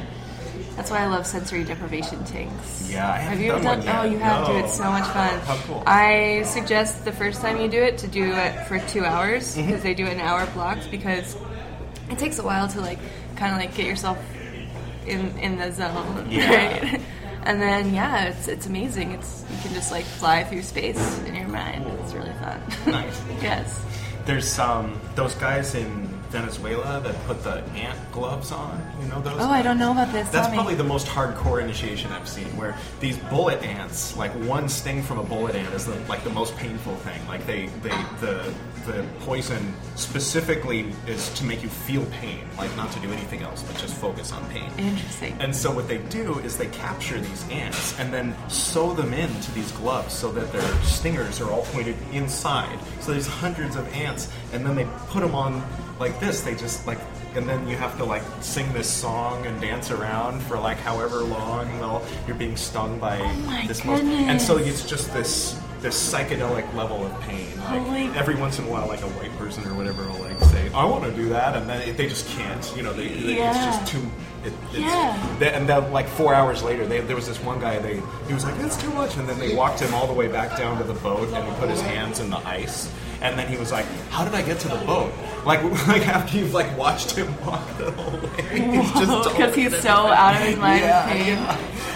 That's why I love sensory deprivation tanks. Yeah, I have you ever done? Oh, you have to. It's so much fun. How cool! I suggest the first time you do it to do it for 2 hours because they do it in hour blocks, because it takes a while to kind of get yourself in the zone, right? And then it's amazing. You can just fly through space in your mind. Cool. It's really fun. Nice. Yes. There's those guys in Venezuela that put the ant gloves on. You know those? Oh, I don't know about this. That's probably the most hardcore initiation I've seen, where these bullet ants, one sting from a bullet ant is the most painful thing. Like the poison specifically is to make you feel pain, not to do anything else but just focus on pain. Interesting. And so what they do is they capture these ants and then sew them into these gloves so that their stingers are all pointed inside. So there's hundreds of ants, and then they put them on like this, they just and then you have to sing this song and dance around for however long while you're being stung by and so it's just this psychedelic level of pain. Every once in a while, a white person or whatever will say, "I want to do that," and then they just can't. You know, it's just too. And then 4 hours later, there was this one guy. He was like, "That's too much," and then they walked him all the way back down to the boat, and he put his hands in the ice. And then he was like, "How did I get to the boat?" After you've watched him walk the whole way, because he's so out of his mind.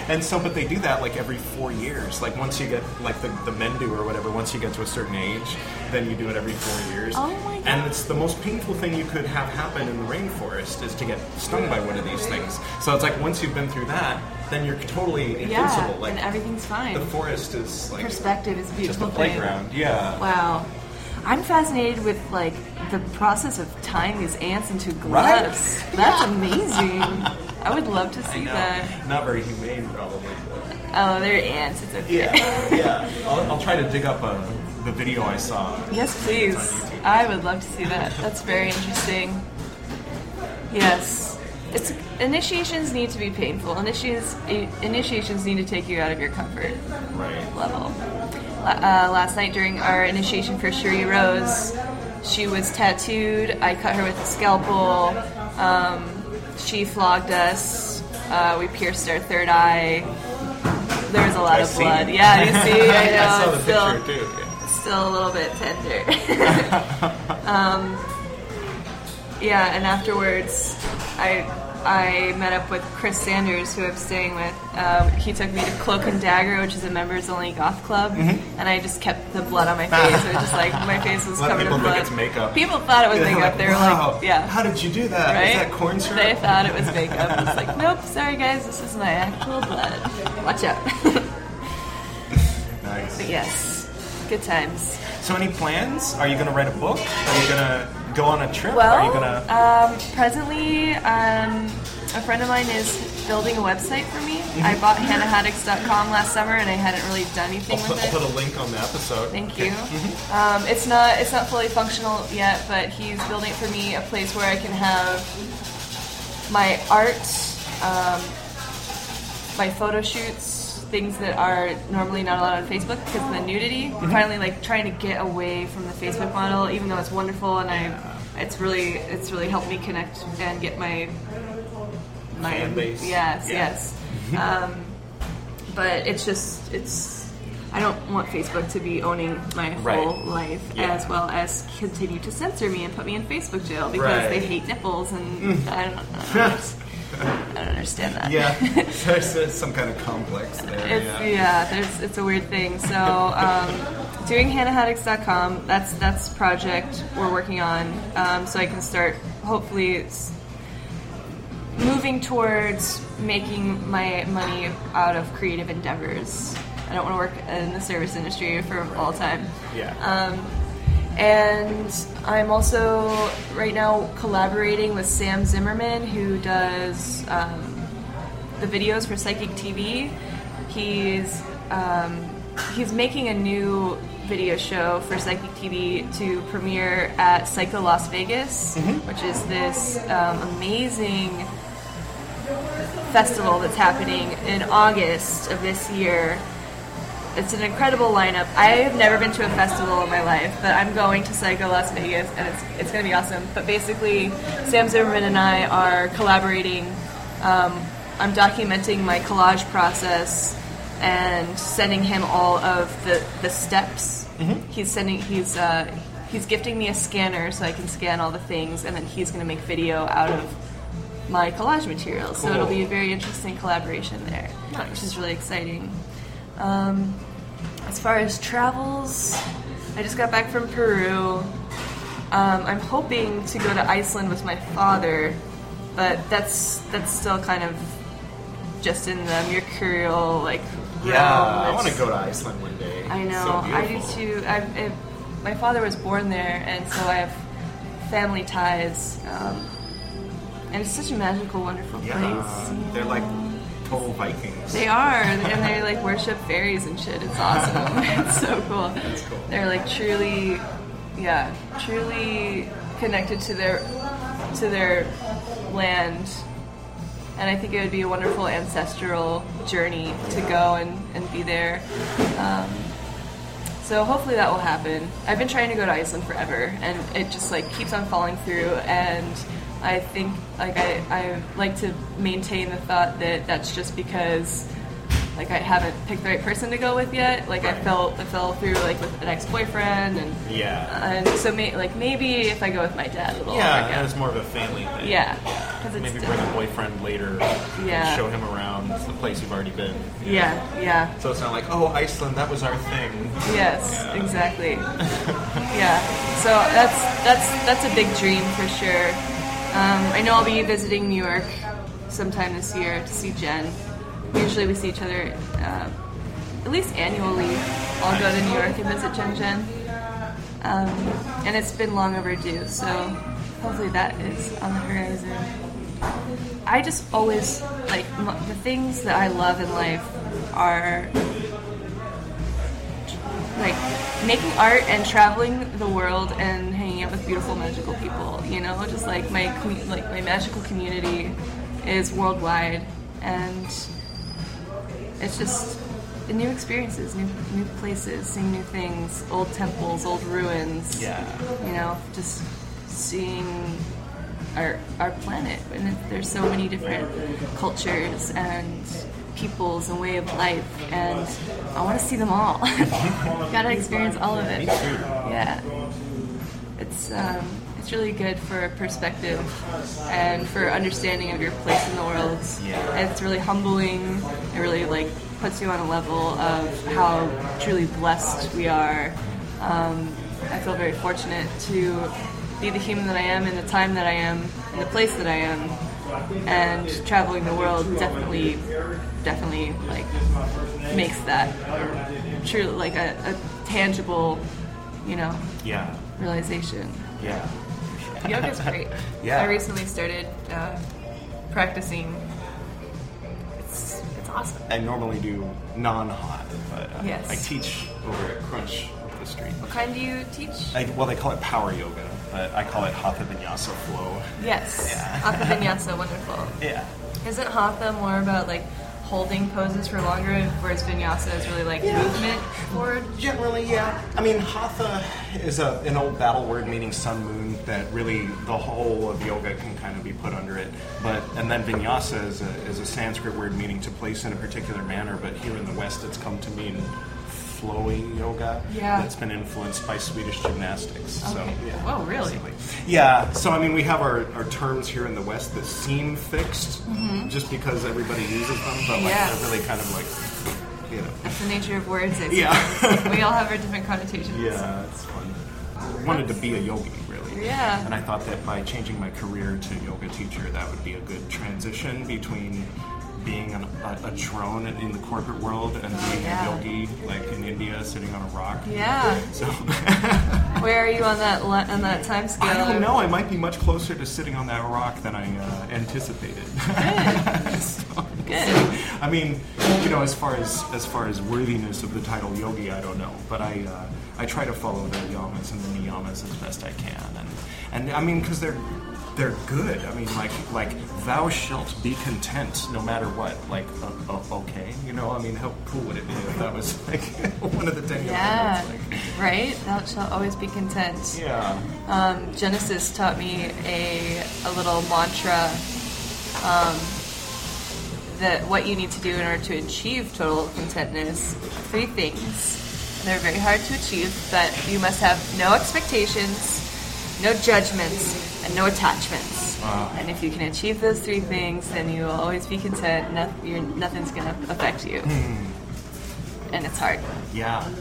And so, but they do that every 4 years. Once you get the Mendu or whatever, once you get to a certain age, then you do it every 4 years. Oh my God! And it's the most painful thing you could have happen in the rainforest is to get stung by one of these things. So it's once you've been through that, then you're totally invincible. Yeah, and everything's fine. The forest is perspective is beautiful. Just a playground. Yeah. Wow. I'm fascinated with the process of tying these ants into gloves. Right? That's amazing. I would love to see that. Not very humane, probably. Oh, they're ants. It's okay. Yeah. I'll try to dig up the video I saw. Yes, please. I would love to see that. That's very interesting. Yes. Initiations need to be painful. Initiations need to take you out of your comfort level. Last night during our initiation for Sheree Rose, she was tattooed. I cut her with a scalpel. She flogged us. We pierced our third eye. There was a lot of blood. Yeah, you see. I know. I saw the picture too. Yeah. Still a little bit tender. And afterwards, I met up with Chris Sanders, who I'm staying with. He took me to Cloak and Dagger, which is a members-only goth club, and I just kept the blood on my face. It was just my face was covered in blood. People think it's makeup. People thought it was makeup. They were how did you do that? Right? Is that corn syrup? They thought it was makeup. It's nope, sorry guys, this is my actual blood. Watch out. Nice. But yes, good times. So any plans? Are you going to write a book? Are you going to go on a trip? Well, are you gonna... presently, a friend of mine is building a website for me. I bought HannahHaddix.com last summer, and I hadn't really done anything with it. I'll put a link on the episode. Thank you. It's not fully functional yet, but he's building for me a place where I can have my art, my photo shoots, things that are normally not allowed on Facebook because of the nudity. I'm finally trying to get away from the Facebook model, even though it's wonderful, and it's really helped me connect and get my fan base. Yes. But it's I don't want Facebook to be owning my whole life, as well as continue to censor me and put me in Facebook jail because they hate nipples and I don't know. I don't understand that. Yeah, there's some kind of complex there. It's a weird thing. So doing hannahhaddix.com, that's project we're working on, so I can start hopefully moving towards making my money out of creative endeavors. I don't want to work in the service industry for all time. Yeah. And I'm also right now collaborating with Sam Zimmerman, who does the videos for Psychic TV. He's making a new video show for Psychic TV to premiere at Psycho Las Vegas, which is this amazing festival that's happening in August of this year. It's an incredible lineup. I have never been to a festival in my life, but I'm going to Psycho Las Vegas, and it's going to be awesome. But basically, Sam Zimmerman and I are collaborating. I'm documenting my collage process and sending him all of the steps. He's gifting me a scanner so I can scan all the things, and then he's going to make video out of my collage material. Cool. So it'll be a very interesting collaboration there, which is really exciting. As far as travels, I just got back from Peru. I'm hoping to go to Iceland with my father, but that's still kind of just in the mercurial, like, realm. Yeah, I want to go to Iceland one day. I know, I do too. My father was born there, and so I have family ties. And it's such a magical, wonderful place. Yeah, they're like total Vikings. They are, and they like worship fairies and shit. It's awesome. It's so cool. That's cool. They're like truly connected to their land, and I think it would be a wonderful ancestral journey to go and be there. So hopefully that will happen. I've been trying to go to Iceland forever, and it just like keeps on falling through, and I think like I like to maintain the thought that that's just because like I haven't picked the right person to go with yet. Like I fell through like with an ex-boyfriend and so maybe if I go with my dad it'll work out. It's more of a family thing. Yeah. Maybe bring a boyfriend later and show him around the place you've already been. Yeah. So it's not like, oh, Iceland, that was our thing. Yes, exactly. So that's a big dream for sure. I know I'll be visiting New York sometime this year to see Jen. Usually we see each other at least annually. I'll go to New York and visit Jen. And it's been long overdue, so hopefully that is on the horizon. I just always, like, the things that I love in life are, like, making art and traveling the world and hanging out with beautiful, magical people, you know? Just like my magical community is worldwide, and it's just new experiences, new places, seeing new things, old temples, old ruins, you know, just seeing our planet. And there's so many different cultures and peoples and way of life, and I want to see them all. Gotta experience all of it. Yeah, it's really good for perspective and for understanding of your place in the world. And it's really humbling. It really like puts you on a level of how truly blessed we are. I feel very fortunate to be the human that I am in the time that I am in the place that I am. And traveling the world definitely like makes that truly like a tangible, you know, realization. Yeah, yoga's great. I recently started practicing. It's awesome. I normally do non-hot, but I teach over at Crunch up the street. What kind do you teach? They call it power yoga. But I call it Hatha Vinyasa Flow. Yes. Yeah. Hatha Vinyasa, wonderful. Yeah. Isn't Hatha more about, like, holding poses for longer, whereas Vinyasa is really, like, movement forward? Generally, yeah. I mean, Hatha is an old battle word meaning sun, moon, that really the whole of yoga can kind of be put under it. And then Vinyasa is a Sanskrit word meaning to place in a particular manner, but here in the West it's come to mean flowing yoga that's been influenced by Swedish gymnastics. Okay. So, oh, really? Basically. Yeah. So, I mean, we have our terms here in the West that seem fixed just because everybody uses them, but they're really kind of like, you know. That's the nature of words. We all have our different connotations. Yeah, it's fun. I wanted to be a yogi, really. Yeah. And I thought that by changing my career to yoga teacher, that would be a good transition between being a drone in the corporate world and being a yogi, like in India, sitting on a rock. Yeah. So, where are you on that time scale? I don't know. I might be much closer to sitting on that rock than I anticipated. Good. So, I mean, you know, as far as worthiness of the title yogi, I don't know, but I try to follow the yamas and the niyamas as best I can, and I mean, because they're good. I mean, like thou shalt be content no matter what. Like, okay, you know. I mean, how cool would it be if that was like one of the things? Yeah, like, right. Thou shalt always be content. Yeah. Genesis taught me a little mantra that what you need to do in order to achieve total contentness. 3 things. They're very hard to achieve, but you must have no expectations, no judgments, and no attachments. Wow. And if you can achieve those 3 things, then you will always be content. Nothing's going to affect you. And it's hard. Yeah.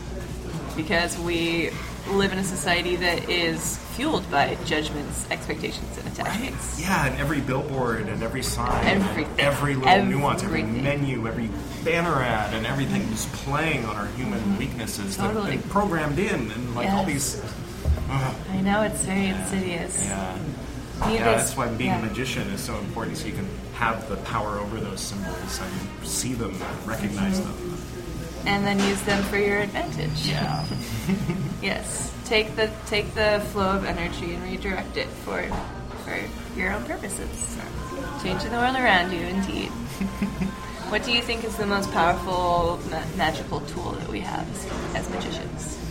Because we live in a society that is fueled by judgments, expectations, and attachments. Right? Yeah, and every billboard and every sign, and every little nuance, every menu, every banner ad, and everything is playing on our human weaknesses that have been programmed in, and like all these. I know, it's very insidious. Yeah. That's why being a magician is so important, so you can have the power over those symbols and see them and recognize them. And then use them for your advantage. Yeah. Yes. Take the flow of energy and redirect it for your own purposes. Changing the world around you, indeed. What do you think is the most powerful magical tool that we have as magicians?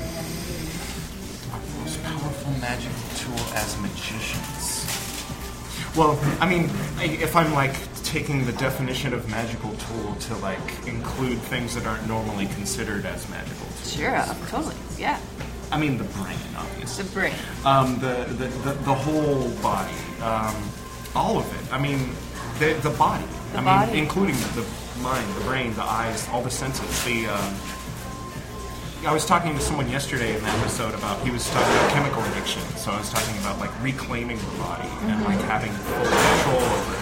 Most powerful magical tool as magicians. Well, I mean, if I'm like taking the definition of magical tool to like include things that aren't normally considered as magical tools. Sure, totally, yeah. I mean the brain, obviously. The brain. The whole body, all of it. I mean the body. I mean, including the mind, the brain, the eyes, all the senses. I was talking to someone yesterday in the episode he was talking about chemical addiction. So I was talking about like reclaiming the body and like having full control over it.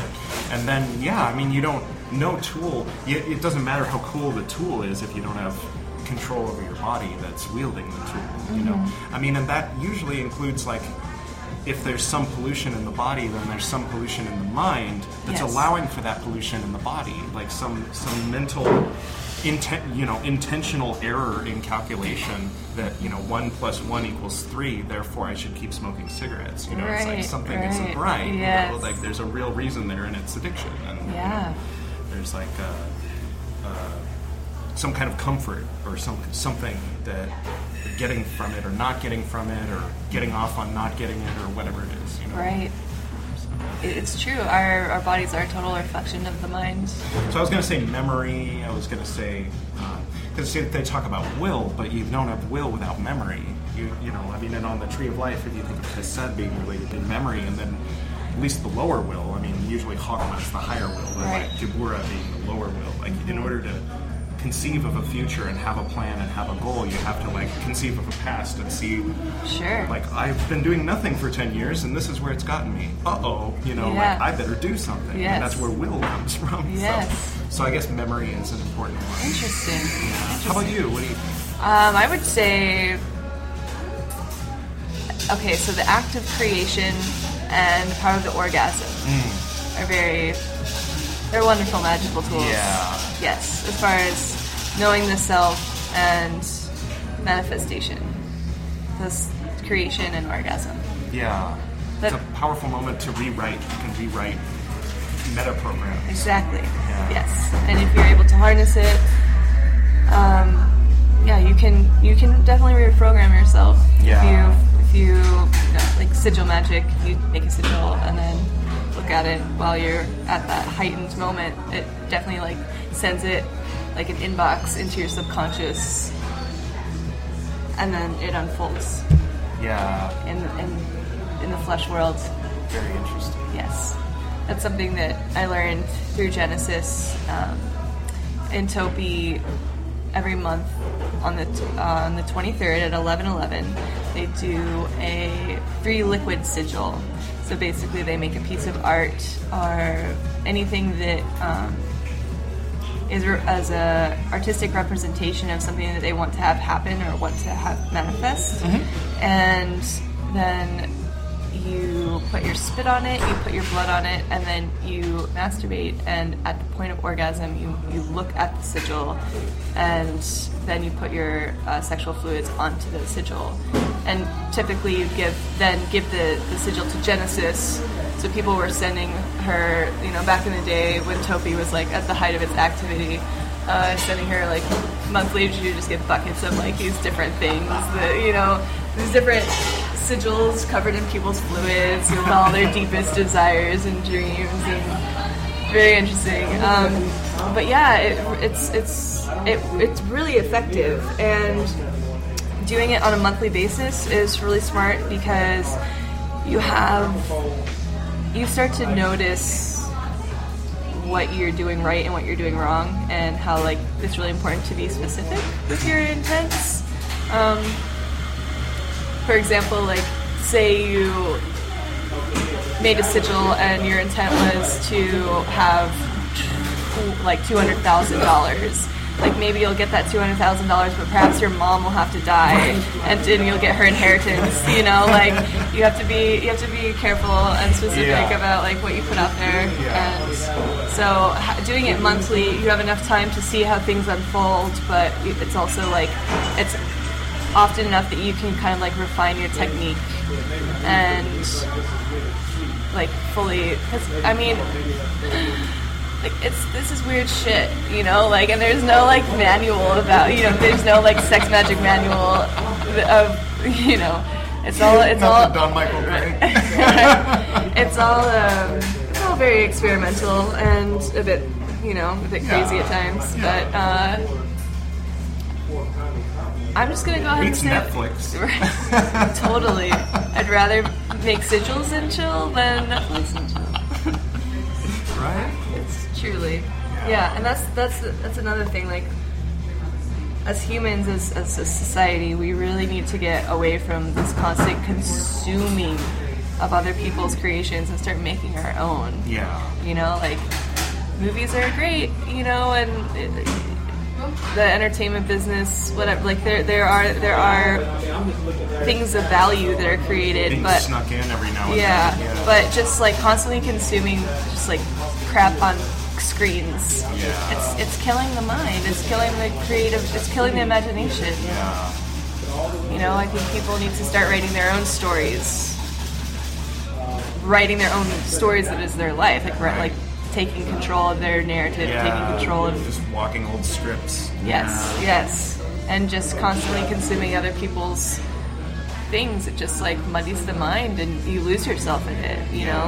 And then, I mean, it doesn't matter how cool the tool is if you don't have control over your body that's wielding the tool, you know? I mean, and that usually includes like, if there's some pollution in the body, then there's some pollution in the mind that's allowing for that pollution in the body, like some mental intentional error in calculation that, 1 + 1 = 3, therefore I should keep smoking cigarettes. You know, right, it's like something isn't right. Yes. You know, like there's a real reason there and it's addiction. And, there's like some kind of comfort or something that getting from it or not getting from it or getting off on not getting it or whatever it is. You know? Right. It's true. Our bodies are a total reflection of the mind. So I was going to say memory. I was going to say because they talk about will, but you don't have will without memory. You know, I mean, and on the Tree of Life, if you think of chesed being related to memory, and then at least the lower will. I mean, usually Chokhmah is the higher will, but like Geburah being the lower will. Like in order to conceive of a future and have a plan and have a goal, you have to like conceive of a past and see like I've been doing nothing for 10 years and this is where it's gotten me. Like I better do something. Yes. And that's where will comes from. Yes. So I guess memory is an important one. Interesting. Interesting. How about you? What do you think? I would say so the act of creation and the power of the orgasm are they're wonderful magical tools. Yeah. Yes, as far as knowing the self and manifestation, this creation and orgasm. Yeah, it's a powerful moment to rewrite. You can rewrite meta programs. Exactly. Yeah. Yes, and if you're able to harness it, you can definitely reprogram yourself. Yeah. If you like sigil magic, you make a sigil and then look at it while you're at that heightened moment. It definitely like sends it like an inbox into your subconscious and then it unfolds. Yeah. In the flesh world. Very interesting. Yes. That's something that I learned through Genesis. In Topi, every month on the 23rd at 11:11, they do a 3 liquid sigil. So basically, they make a piece of art or anything that is as a artistic representation of something that they want to have happen or want to have manifest. Mm-hmm. And then you put your spit on it, you put your blood on it, and then you masturbate, and at the point of orgasm you look at the sigil, and then you put your sexual fluids onto the sigil. And typically you give the sigil to Genesis. So people were sending her, you know, back in the day when Topi was like at the height of its activity, sending her like monthly, you just get buckets of like these different things that, you know, these different sigils covered in people's fluids with all their deepest desires and dreams, and very interesting. But yeah, it's really effective, and doing it on a monthly basis is really smart because you start to notice what you're doing right and what you're doing wrong, and how like it's really important to be specific with your intents. For example, like, say you made a sigil and your intent was to have, like, $200,000. Like, maybe you'll get that $200,000, but perhaps your mom will have to die, and then you'll get her inheritance, you know? Like, you have to be careful and specific about, like, what you put out there. And so doing it monthly, you have enough time to see how things unfold, but it's also, like, it's often enough that you can kind of like refine your technique and like fully, cause, I mean, like this is weird shit, you know, like, and there's no like manual about, you know, there's no like sex magic manual of, you know, it's all Don Michael Gray. it's all very experimental and a bit crazy at times, but I'm just going to go ahead and say... It's Netflix. Totally. I'd rather make sigils and chill than Netflix and chill. Right? It's truly. Yeah, and that's another thing. Like, as humans, as a society, we really need to get away from this constant consuming of other people's creations and start making our own. Yeah. You know, like, movies are great, you know, and... The entertainment business, whatever, like there are things of value that are created, things but snuck in every now and then. Yeah, but just like constantly consuming just like crap on screens, it's killing the mind, it's killing the creative, it's killing the imagination. Yeah, you know, I think people need to start writing their own stories, that is their life, like taking control of their narrative, taking control of... Just walking old scripts. Yes. And just constantly consuming other people's things. It just, like, muddies the mind and you lose yourself in it, you know?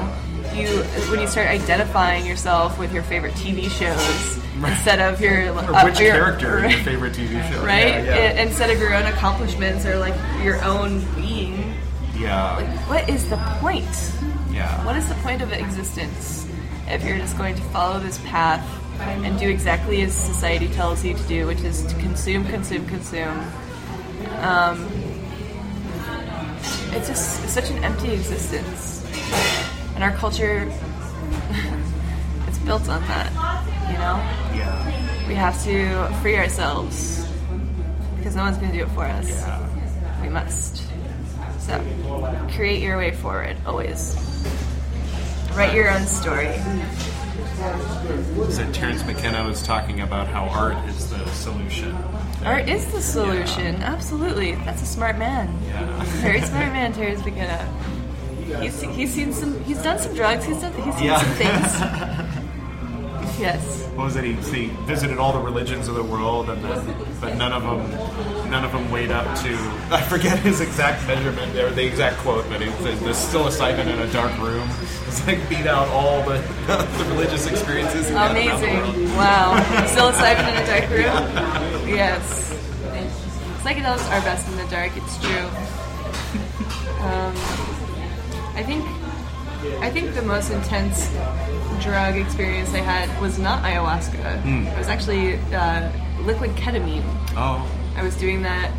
When you start identifying yourself with your favorite TV shows instead of your... character in your favorite TV show. Right? Yeah. Instead of your own accomplishments or, like, your own being. Yeah. Like, what is the point? Yeah. What is the point of existence? If you're just going to follow this path and do exactly as society tells you to do, which is to consume, it's just such an empty existence. And our culture, it's built on that, you know? Yeah. We have to free ourselves because no one's going to do it for us. Yeah. We must. So, create your way forward, always. Write your own story. So Terrence McKenna was talking about how art is the solution. Art is the solution, absolutely. That's a smart man. Yeah. Very smart man, Terrence McKenna. He's done some drugs. He's seen some things. Yes. What was it? He visited all the religions of the world, but none of them weighed up to. I forget his exact measurement or the exact quote, but there's still a psilocybin in a dark room. It's like beat out all the religious experiences. Amazing! Wow, psilocybin in a dark room. Yes, psychedelics are best in the dark, it's true. I think the most intense drug experience I had was not ayahuasca. It was actually liquid ketamine. Oh. I was doing that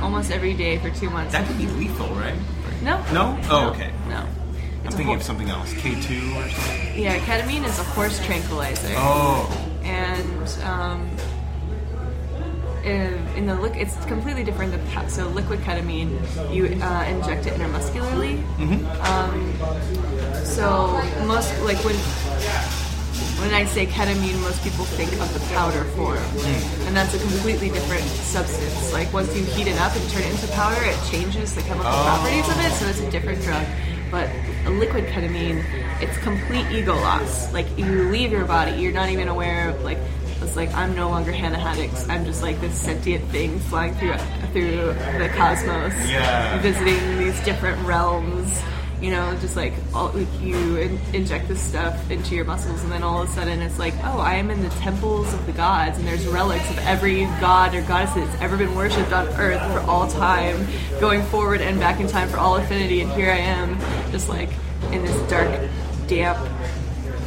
almost every day for 2 months. That could be lethal, right? No. No? Oh, okay. No. I'm thinking of something else. K2 or something? Yeah, ketamine is a horse tranquilizer. Oh. And it's completely different than PAP. So liquid ketamine, you inject it intramuscularly. Mm-hmm. So most, like, when I say ketamine, most people think of the powder form, and that's a completely different substance. Like, once you heat it up and turn it into powder, it changes the chemical properties of it, so it's a different drug. But a liquid ketamine, it's complete ego loss. Like, you leave your body, you're not even aware of, like, it's like, I'm no longer Hannah Haddix. I'm just like this sentient thing flying through the cosmos, visiting these different realms. You know, just like, you inject this stuff into your muscles, and then all of a sudden it's like, oh, I am in the temples of the gods, and there's relics of every god or goddess that's ever been worshipped on Earth for all time, going forward and back in time for all infinity, and here I am, just like in this dark, damp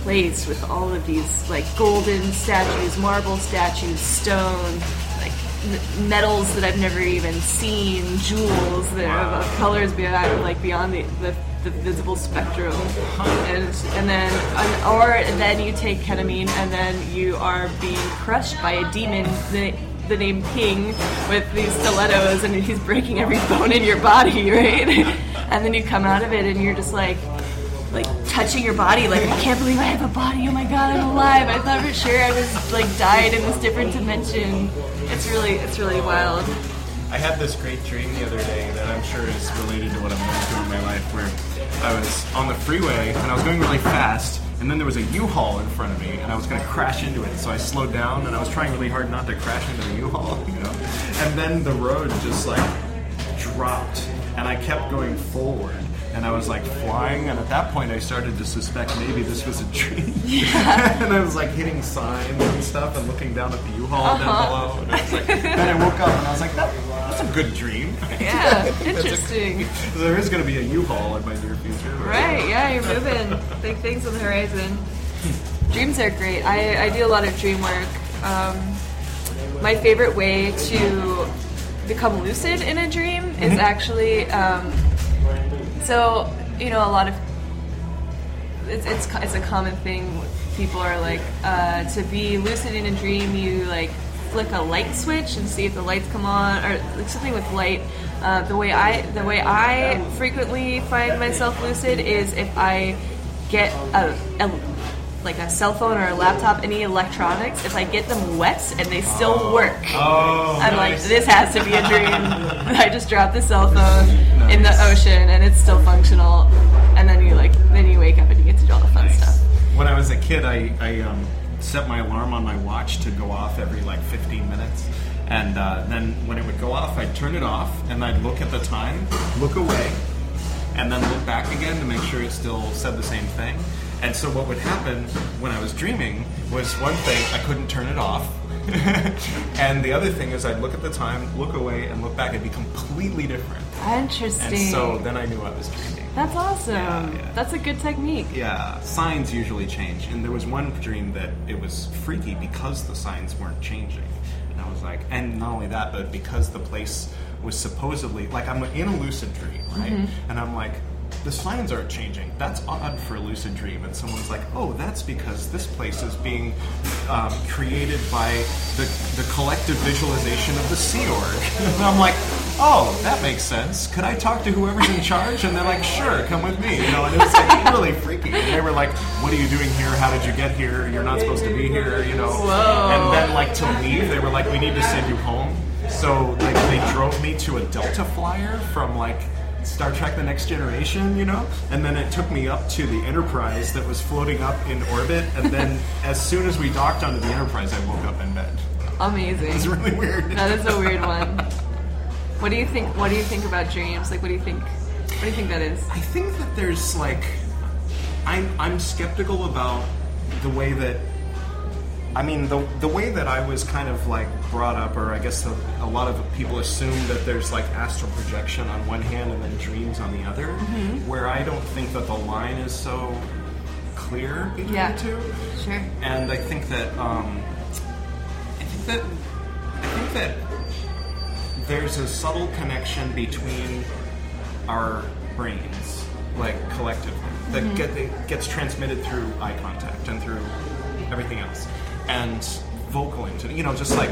place with all of these like golden statues, marble statues, stone, like metals that I've never even seen, jewels that are of colors beyond the visible spectrum, and then you take ketamine, and then you are being crushed by a demon, the name King, with these stilettos, and he's breaking every bone in your body, right? And then you come out of it, and you're just like touching your body, like, I can't believe I have a body, oh my god, I'm alive, I thought for sure I was like died in this different dimension. It's really wild. I had this great dream the other day that I'm sure is related to what I'm going through in my life, where I was on the freeway and I was going really fast, and then there was a U-Haul in front of me and I was going to crash into it, so I slowed down and I was trying really hard not to crash into the U-Haul, you know, and then the road just like dropped and I kept going forward. And I was like flying, and at that point I started to suspect maybe this was a dream. Yeah. And I was like hitting signs and stuff and looking down at the U-Haul down below. And I was like, then I woke up and I was like, that's a good dream. Yeah, interesting. There is going to be a U-Haul in my near future. Right, yeah, you're moving. Big things on the horizon. Dreams are great. I do a lot of dream work. My favorite way to become lucid in a dream is actually... So, you know, a lot of, it's a common thing, people are like, to be lucid in a dream, you like flick a light switch and see if the lights come on, or like something with light. The way I frequently find myself lucid is if I get a cell phone or a laptop, any electronics, if I get them wet and they still work, I'm nice. Like, this has to be a dream. I just dropped the cell phone in the ocean and it's still functional, and then you wake up and you get to do all the fun stuff. When I was a kid, I set my alarm on my watch to go off every 15 minutes, and then when it would go off, I'd turn it off and I'd look at the time, look away, and then look back again to make sure it still said the same thing. And so what would happen when I was dreaming was, one thing, I couldn't turn it off. And the other thing is, I'd look at the time, look away, and look back. It'd be completely different. Interesting. And so then I knew I was dreaming. That's awesome. Yeah. That's a good technique. Yeah. Signs usually change. And there was one dream that it was freaky because the signs weren't changing. And I was like, and not only that, but because the place was supposedly, like, I'm in a lucid dream, right? Mm-hmm. And I'm like... the signs aren't changing. That's odd for a lucid dream. And someone's like, oh, that's because this place is being created by the collective visualization of the Sea Org. And I'm like, oh, that makes sense. Could I talk to whoever's in charge? And they're like, sure, come with me. You know, and it was like really freaky. And they were like, what are you doing here? How did you get here? You're not supposed to be here, you know. Whoa. And then to leave, they were like, we need to send you home. So they drove me to a Delta Flyer from Star Trek The Next Generation, you know? And then it took me up to the Enterprise that was floating up in orbit, and then as soon as we docked onto the Enterprise, I woke up in bed. Amazing. It's really weird. That is a weird one. What do you think about dreams? Like, what do you think that is? I think that there's I'm skeptical about the way that I was kind of brought up, or I guess a lot of people assume that there's like astral projection on one hand and then dreams on the other, mm-hmm. where I don't think that the line is so clear between the two. Sure. And I think that I think that there's a subtle connection between our brains, like collectively, that mm-hmm. gets transmitted through eye contact and through everything else, and vocal intonation. You know, just like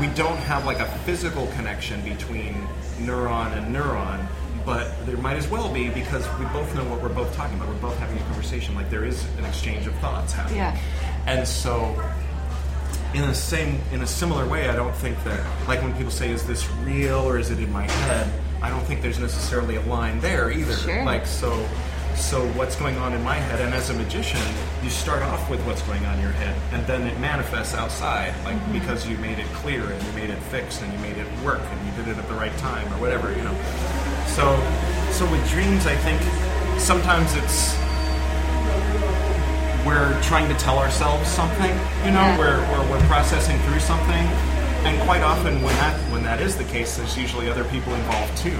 we don't have like a physical connection between neuron and neuron, but there might as well be, because we both know what we're both talking about. We're both having a conversation. Like there is an exchange of thoughts happening. Yeah. And so, in a similar way, I don't think that, like when people say, "Is this real or is it in my head?" I don't think there's necessarily a line there either. Sure. Like so what's going on in my head? And as a magician, you start off with what's going on in your head, and then it manifests outside, like mm-hmm. because you made it clear and you made it fixed and you made it work and you did it at the right time or whatever, you know. So with dreams, I think sometimes it's we're trying to tell ourselves something, you know, we're processing through something. And quite often when that is the case, there's usually other people involved too.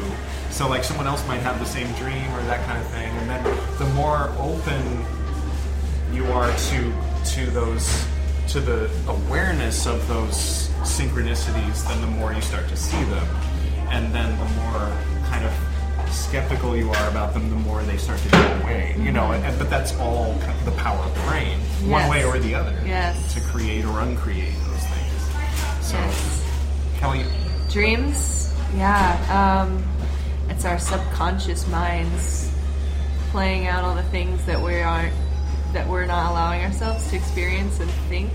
So like someone else might have the same dream or that kind of thing. And then the more open you are to the awareness of those synchronicities, then the more you start to see them. And then the more kind of skeptical you are about them, the more they start to go away. You know, but that's all kind of the power of the brain, yes. one way or the other, yes. to create or uncreate. So, yes. Kelly. Dreams, it's our subconscious minds playing out all the things that we're not allowing ourselves to experience and think.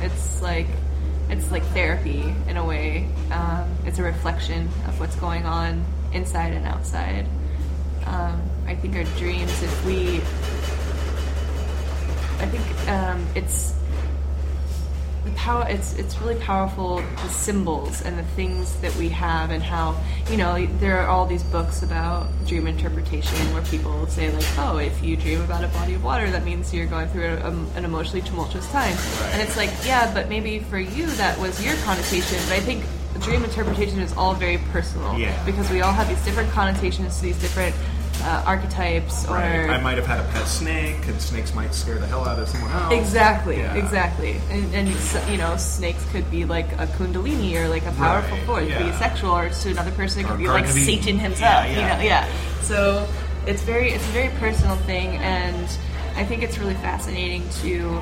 It's like therapy in a way. It's a reflection of what's going on inside and outside. I think our dreams, it's. It's really powerful, the symbols and the things that we have, and how, you know, there are all these books about dream interpretation where people say like, oh, if you dream about a body of water, that means you're going through an emotionally tumultuous time. And it's like, yeah, but maybe for you that was your connotation. But I think dream interpretation is all very personal, because we all have these different connotations to these different archetypes, or I might have had a pet snake, and snakes might scare the hell out of someone else. Exactly. And you know, snakes could be like a kundalini, or like a powerful force, could be sexual, or to another person it could be like Satan himself. You know. So it's a very personal thing, and I think it's really fascinating to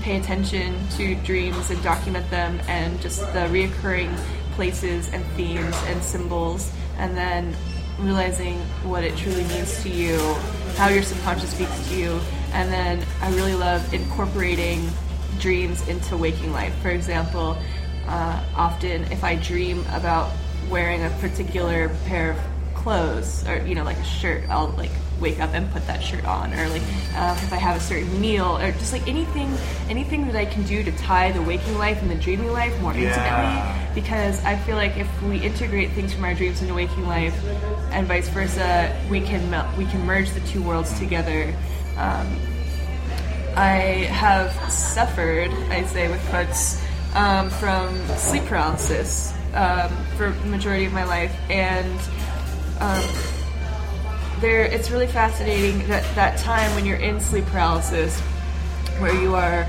pay attention to dreams and document them, and just the reoccurring places and themes and symbols, and then realizing what it truly means to you, how your subconscious speaks to you. And then I really love incorporating dreams into waking life. For example, often if I dream about wearing a particular pair of clothes, or, you know, like a shirt, I'll like wake up and put that shirt on. Or like if I have a certain meal, or just like anything that I can do to tie the waking life and the dreaming life more intimately, because I feel like if we integrate things from our dreams into waking life and vice versa, we can merge the two worlds together. I have suffered, I say with quotes, from sleep paralysis for the majority of my life, and it's really fascinating that time when you're in sleep paralysis, where you are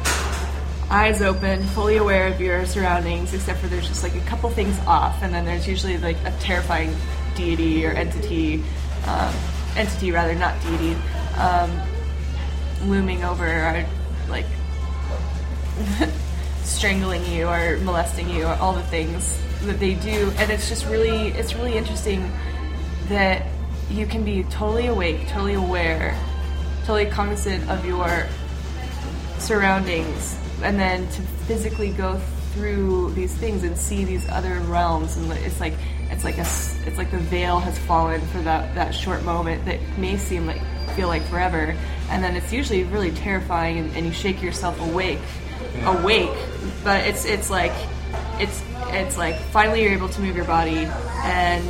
eyes open, fully aware of your surroundings, except for there's just like a couple things off, and then there's usually like a terrifying deity or entity, looming over, or like strangling you or molesting you, or all the things that they do. And it's just really, it's really interesting that you can be totally awake, totally aware, totally cognizant of your surroundings, and then to physically go through these things and see these other realms. And it's like the veil has fallen for that short moment that may seem like, feel like forever. And then it's usually really terrifying, and you shake yourself awake. But it's like finally you're able to move your body, and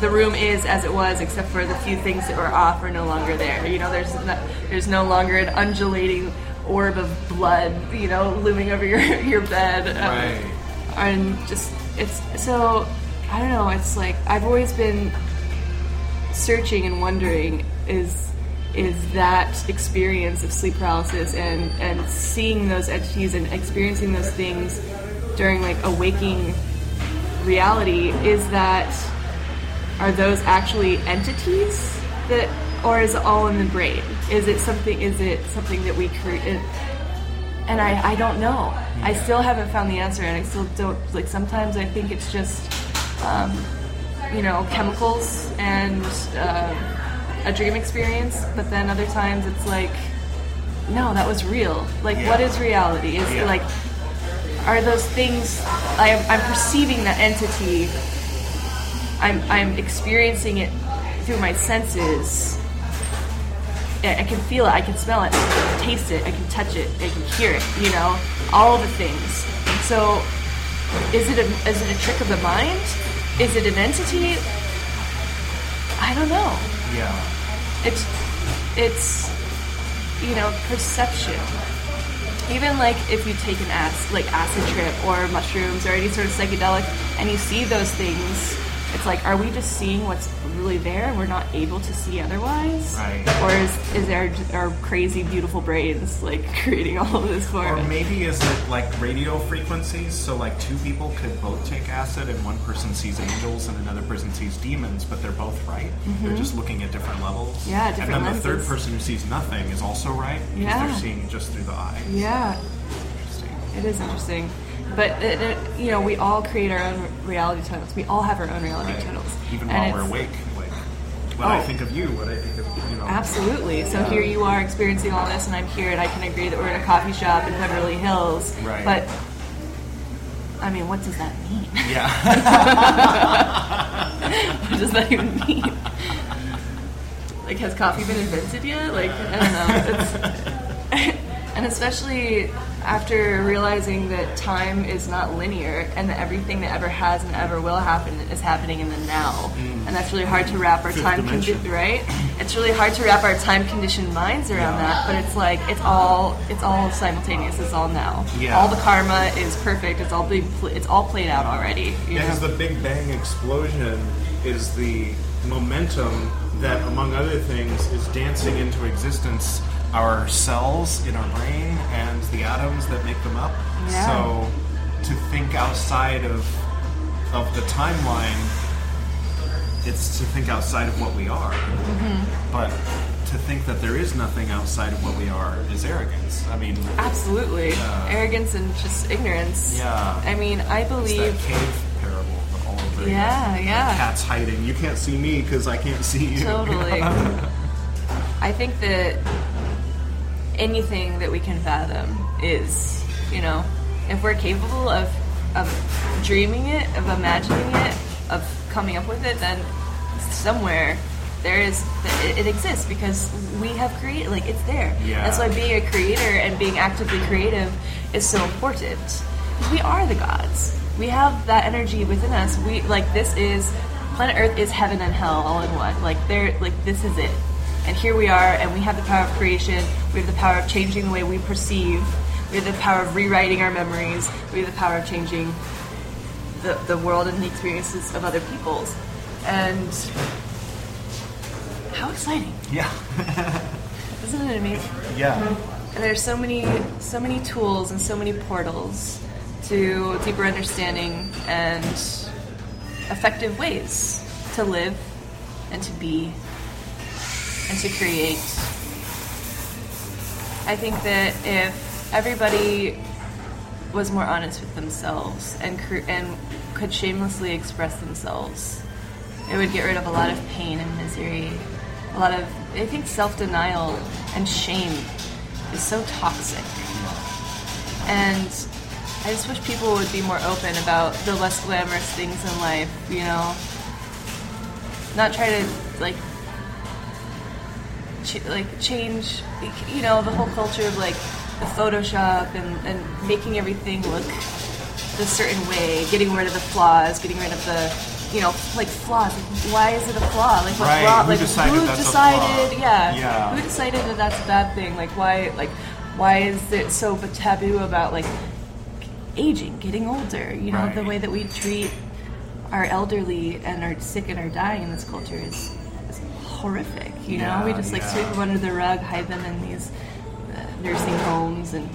the room is as it was, except for the few things that were off are no longer there. You know, there's no longer an undulating orb of blood, you know, looming over your bed. and just it's so I don't know. It's like I've always been searching and wondering is that experience of sleep paralysis and seeing those entities and experiencing those things during like a waking reality, is that, are those actually entities that, or is it all in the brain? Is it something that we create? And I don't know. I still haven't found the answer, and I still don't, like, sometimes I think it's just chemicals and a dream experience, but then other times it's like, no, that was real. Like, yeah. What is reality? Is yeah. like, are those things I'm perceiving that entity? I'm experiencing it through my senses. I can feel it. I can smell it. I can taste it. I can touch it. I can hear it. You know, all the things. So, is it a trick of the mind? Is it an entity? I don't know. Yeah. It's perception. Even like if you take an acid trip or mushrooms or any sort of psychedelic, and you see those things, it's like, are we just seeing what's really there and we're not able to see otherwise? Right. Or is our crazy beautiful brains like creating all of this for us? Or maybe is it like radio frequencies? So like two people could both take acid and one person sees angels and another person sees demons, but they're both right. Mm-hmm. They're just looking at different levels. Yeah, different lenses. And then the third person who sees nothing is also right because they're seeing just through the eyes. Yeah. Interesting. It is interesting. But, we all create our own reality tunnels. We all have our own reality tunnels. Even while we're awake. Like, I think of you, what I think of, Absolutely. So here you are experiencing all this, and I'm here, and I can agree that we're in a coffee shop in Beverly Hills. Right. But, I mean, what does that mean? Yeah. What does that even mean? Like, has coffee been invented yet? Like, I don't know. And especially after realizing that time is not linear and that everything that ever has and ever will happen is happening in the now. Mm. And that's really hard to wrap our time condition, right? It's really hard to wrap our time conditioned minds around that, but it's like it's all simultaneous, it's all now. Yeah. All the karma is perfect, it's all played out already. Because the Big Bang explosion is the momentum that, among other things, is dancing into existence our cells in our brain and the atoms that make them up. Yeah. So to think outside of the timeline, it's to think outside of what we are. Mm-hmm. But to think that there is nothing outside of what we are is arrogance. I mean... Absolutely. Arrogance and just ignorance. Yeah. I mean, I believe... It's that cave parable that all over. Yeah, yeah. Cat's hiding. You can't see me because I can't see you. Totally. I think that... anything that we can fathom is, if we're capable of dreaming it, of imagining it, of coming up with it, then somewhere it exists because we have created, like, it's there. Yeah. That's why being a creator and being actively creative is so important. We are the gods. We have that energy within us. We, like, this is, planet Earth is heaven and hell all in one. Like, this is it. And here we are, and we have the power of creation, we have the power of changing the way we perceive, we have the power of rewriting our memories, we have the power of changing the world and the experiences of other peoples. And how exciting. Yeah. Isn't it amazing? Yeah. And there's so many tools and so many portals to deeper understanding and effective ways to live and to be and to create. I think that if everybody was more honest with themselves and could shamelessly express themselves, it would get rid of a lot of pain and misery. A lot of, I think, self-denial and shame is so toxic. And I just wish people would be more open about the less glamorous things in life, Not try to, like, change, the whole culture of like the Photoshop and making everything look a certain way, getting rid of the flaws, getting rid of the flaws. Like, why is it a flaw? Like, what right. flaw? Who like decided who that's decided? A flaw? Yeah. Who decided that that's a bad thing? Like why is it so taboo about like aging, getting older. You know, right. The way that we treat our elderly and are sick and are dying in this culture is horrific. You know, we just like sweep them under the rug, hide them in these nursing homes, and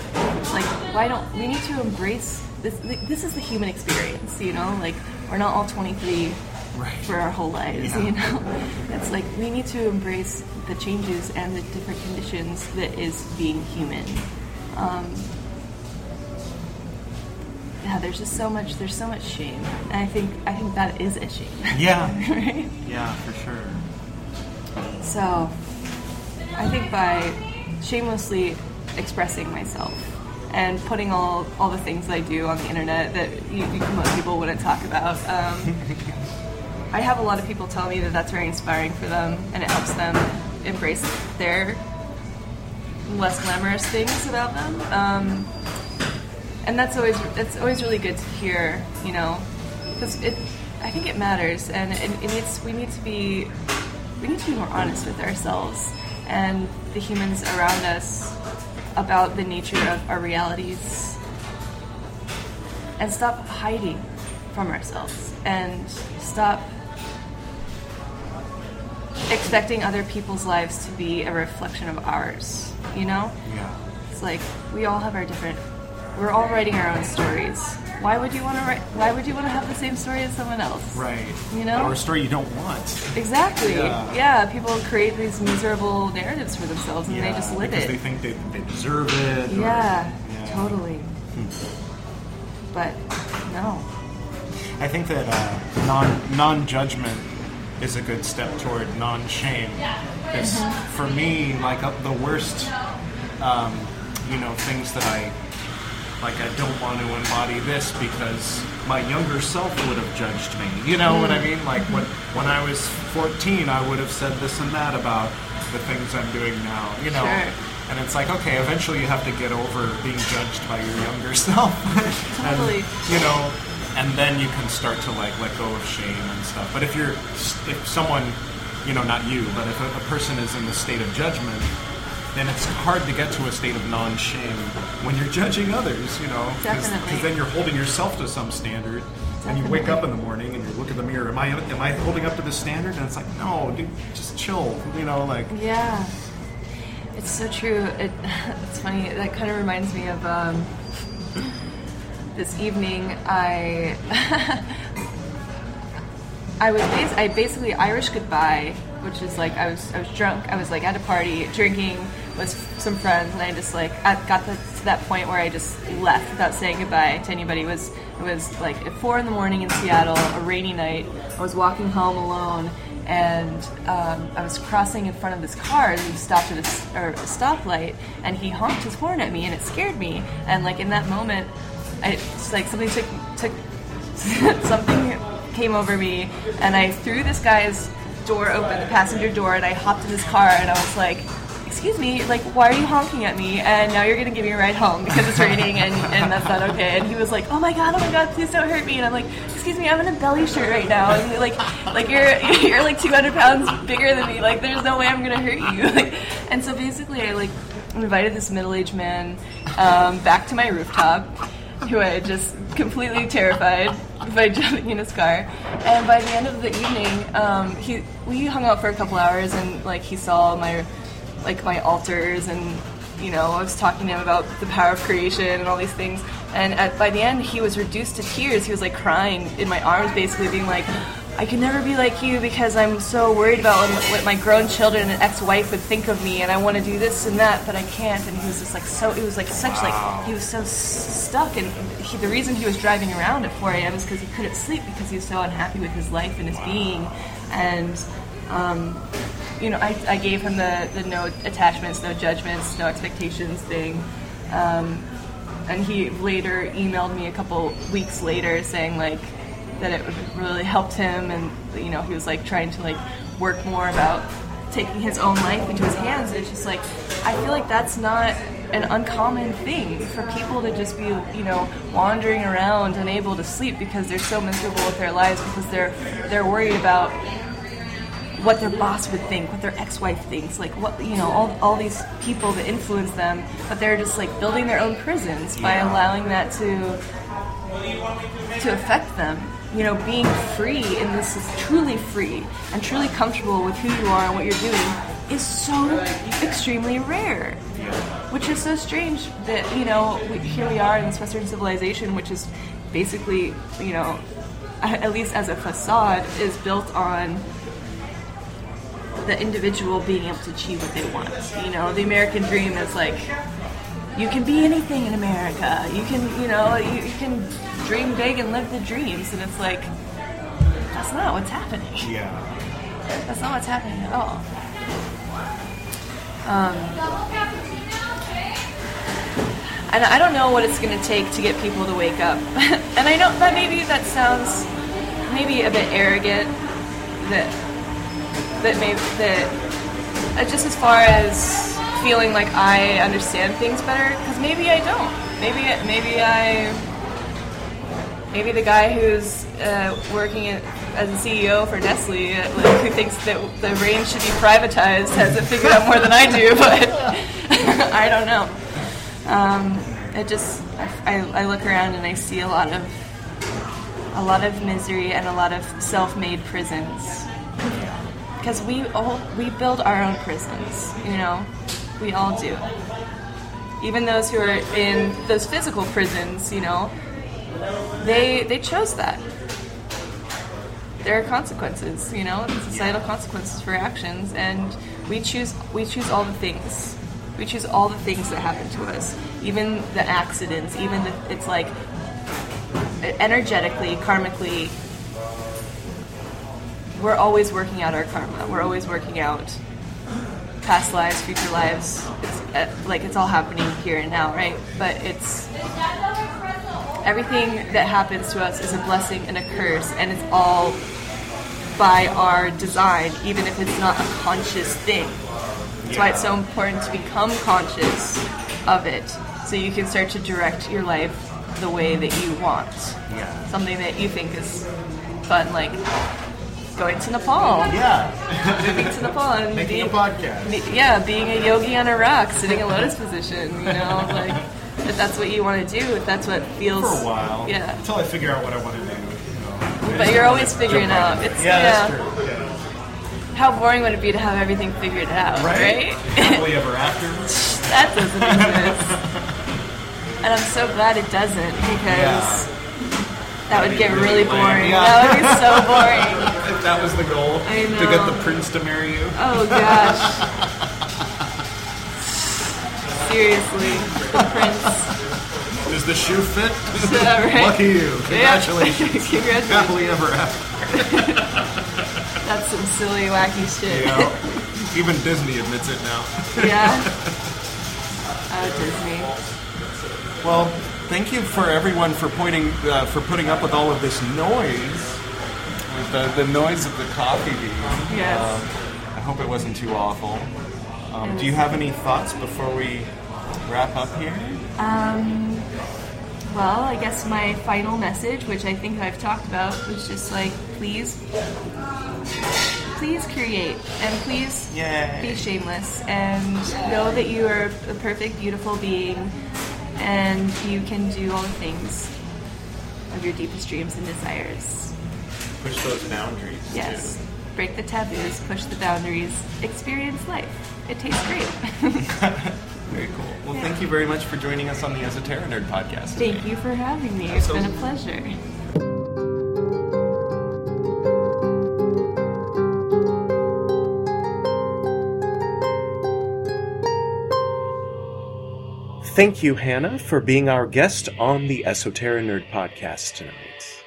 like, why don't we need to embrace this? This is the human experience. You know, like we're not all 23. Right. For our whole lives, you know? It's like we need to embrace the changes and the different conditions that is being human. There's just so much shame. And I think that is a shame. Yeah. Right? Yeah, for sure. So I think by shamelessly expressing myself and putting all the things that I do on the internet that most people wouldn't talk about, I have a lot of people tell me that that's very inspiring for them, and it helps them embrace their less glamorous things about them. And it's always really good to hear, you know, because I think it matters, and we need to be more honest with ourselves and the humans around us about the nature of our realities, and stop hiding from ourselves, and stop expecting other people's lives to be a reflection of ours, you know? Yeah. It's like we all have our different. We're all writing our own stories. Why would you want to write? Why would you want to have the same story as someone else? Right. You know? Or a story you don't want. Exactly. Yeah. People create these miserable narratives for themselves, and they just live because it. Because they think they deserve it. Yeah. Totally. But no. I think that non-judgment is a good step toward non-shame. Because for me, like the worst, things that I don't want to embody this because my younger self would have judged me. You know what I mean? Like when I was 14, I would have said this and that about the things I'm doing now. You know. Sure. And it's like, okay, eventually you have to get over being judged by your younger self. Totally. And, you know. And then you can start to let go of shame and stuff. But if someone, not you, but if a person is in the state of judgment, then it's hard to get to a state of non-shame when you're judging others, Definitely. Because then you're holding yourself to some standard. Definitely. And you wake up in the morning and you look in the mirror. Am I holding up to the standard? And it's like, no, dude, just chill, Yeah. It's so true. It's funny. That kind of reminds me of... This evening, I basically Irish goodbye, which is like I was drunk. I was like at a party, drinking with some friends, and I just I got to that point where I just left without saying goodbye to anybody. It was like at 4 a.m. in Seattle, a rainy night. I was walking home alone, and I was crossing in front of this car and stopped at a stoplight, and he honked his horn at me, and it scared me. And in that moment. Something came over me, and I threw this guy's door open, the passenger door, and I hopped in his car, and I was like, excuse me, why are you honking at me? And now you're going to give me a ride home because it's raining, and that's not okay. And he was like, oh my God, please don't hurt me. And I'm like, excuse me, I'm in a belly shirt right now. And you're 200 pounds bigger than me. There's no way I'm going to hurt you. And so basically I invited this middle-aged man back to my rooftop, who I had just completely terrified by jumping in his car. And by the end of the evening, we hung out for a couple hours, and he saw my altars, and I was talking to him about the power of creation and all these things. And by the end, he was reduced to tears. He was crying in my arms, basically being like, I could never be like you because I'm so worried about what my grown children and ex-wife would think of me, and I want to do this and that, but I can't. And he was just he was so stuck, and the reason he was driving around at 4 a.m. is because he couldn't sleep because he was so unhappy with his life and his being. And I gave him the no attachments, no judgments, no expectations thing. And he later emailed me a couple weeks later saying that it really helped him, and he was trying to work more about taking his own life into his hands. It's just I feel that's not an uncommon thing for people to just be wandering around unable to sleep because they're so miserable with their lives because they're worried about what their boss would think, what their ex-wife thinks, all these people that influence them, but they're just building their own prisons by allowing that to to affect them. You know, being free, and this is truly free and truly comfortable with who you are and what you're doing, is so extremely rare. Which is so strange that, you know, here we are in this Western civilization, which is basically, you know, at least as a facade, is built on the individual being able to achieve what they want. You know, the American dream is like, you can be anything in America. You can, you know, you can dream big and live the dreams. And it's like, that's not what's happening. Yeah. That's not what's happening at all. And I don't know what it's going to take to get people to wake up. And I know that maybe that sounds maybe a bit arrogant, that just as far as feeling like I understand things better, because maybe I don't. Maybe the guy who's working as a CEO for Nestle, like, who thinks that the rain should be privatized, has it figured out more than I do. But I don't know. I look around and I see a lot of misery and a lot of self-made prisons. Because we build our own prisons, you know, we all do. Even those who are in those physical prisons, you know, they chose that. There are consequences, you know, societal consequences for actions, and we choose all the things. We choose all the things that happen to us, even the accidents, it's like energetically, karmically. We're always working out our karma. We're always working out past lives, future lives. It's all happening here and now, right? But it's everything that happens to us is a blessing and a curse, and it's all by our design, even if it's not a conscious thing. That's why it's so important to become conscious of it, so you can start to direct your life the way that you want. Yeah. Something that you think is fun, like going to Nepal. Yeah. Moving to Nepal. And making a podcast. Being a yogi on a rock, sitting in a lotus position, you know, like, if that's what you want to do, if that's what feels... For a while. Yeah. Until I figure out what I want to do, you know. But you're always figuring out. It's, that's true. Yeah. How boring would it be to have everything figured out, right? Happily ever after. That doesn't exist. And I'm so glad it doesn't, because... Yeah. That would get really boring. Yeah. That would be so boring. If that was the goal, to get the prince to marry you. Oh, gosh. Seriously, the prince. Does the shoe fit? Yeah, right? Lucky you. Congratulations. Congratulations. Happily ever after. That's some silly, wacky shit. Yeah. Even Disney admits it now. Yeah. Oh, Disney. Well... Thank you for everyone for putting up with all of this noise, with the noise of the coffee bean. Yes. I hope it wasn't too awful. Do you have any thoughts before we wrap up here? Well, I guess my final message, which I think I've talked about, was just like, please create, and please be shameless, and know that you are a perfect, beautiful being. And you can do all the things of your deepest dreams and desires. Push those boundaries. Yes. Too. Break the taboos, push the boundaries, experience life. It tastes great. Very cool. Well, thank you very much for joining us on the Esoteric Nerd podcast today. Thank you for having me. It's been a pleasure. Thank you, Hannah, for being our guest on the Esoteric Nerd podcast tonight.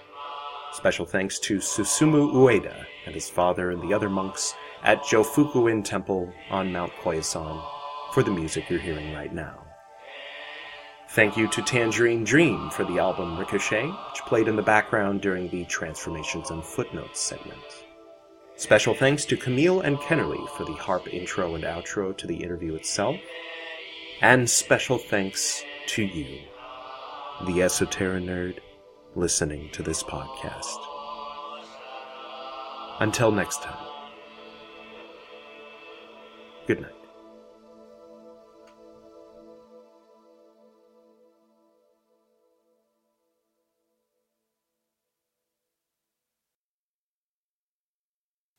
Special thanks to Susumu Ueda and his father and the other monks at Jofukuin Temple on Mount Koyasan for the music you're hearing right now. Thank you to Tangerine Dream for the album Ricochet, which played in the background during the Transformations and Footnotes segment. Special thanks to Camille and Kennerly for the harp intro and outro to the interview itself. And special thanks to you, the Esoteric Nerd, listening to this podcast. Until next time. Good night.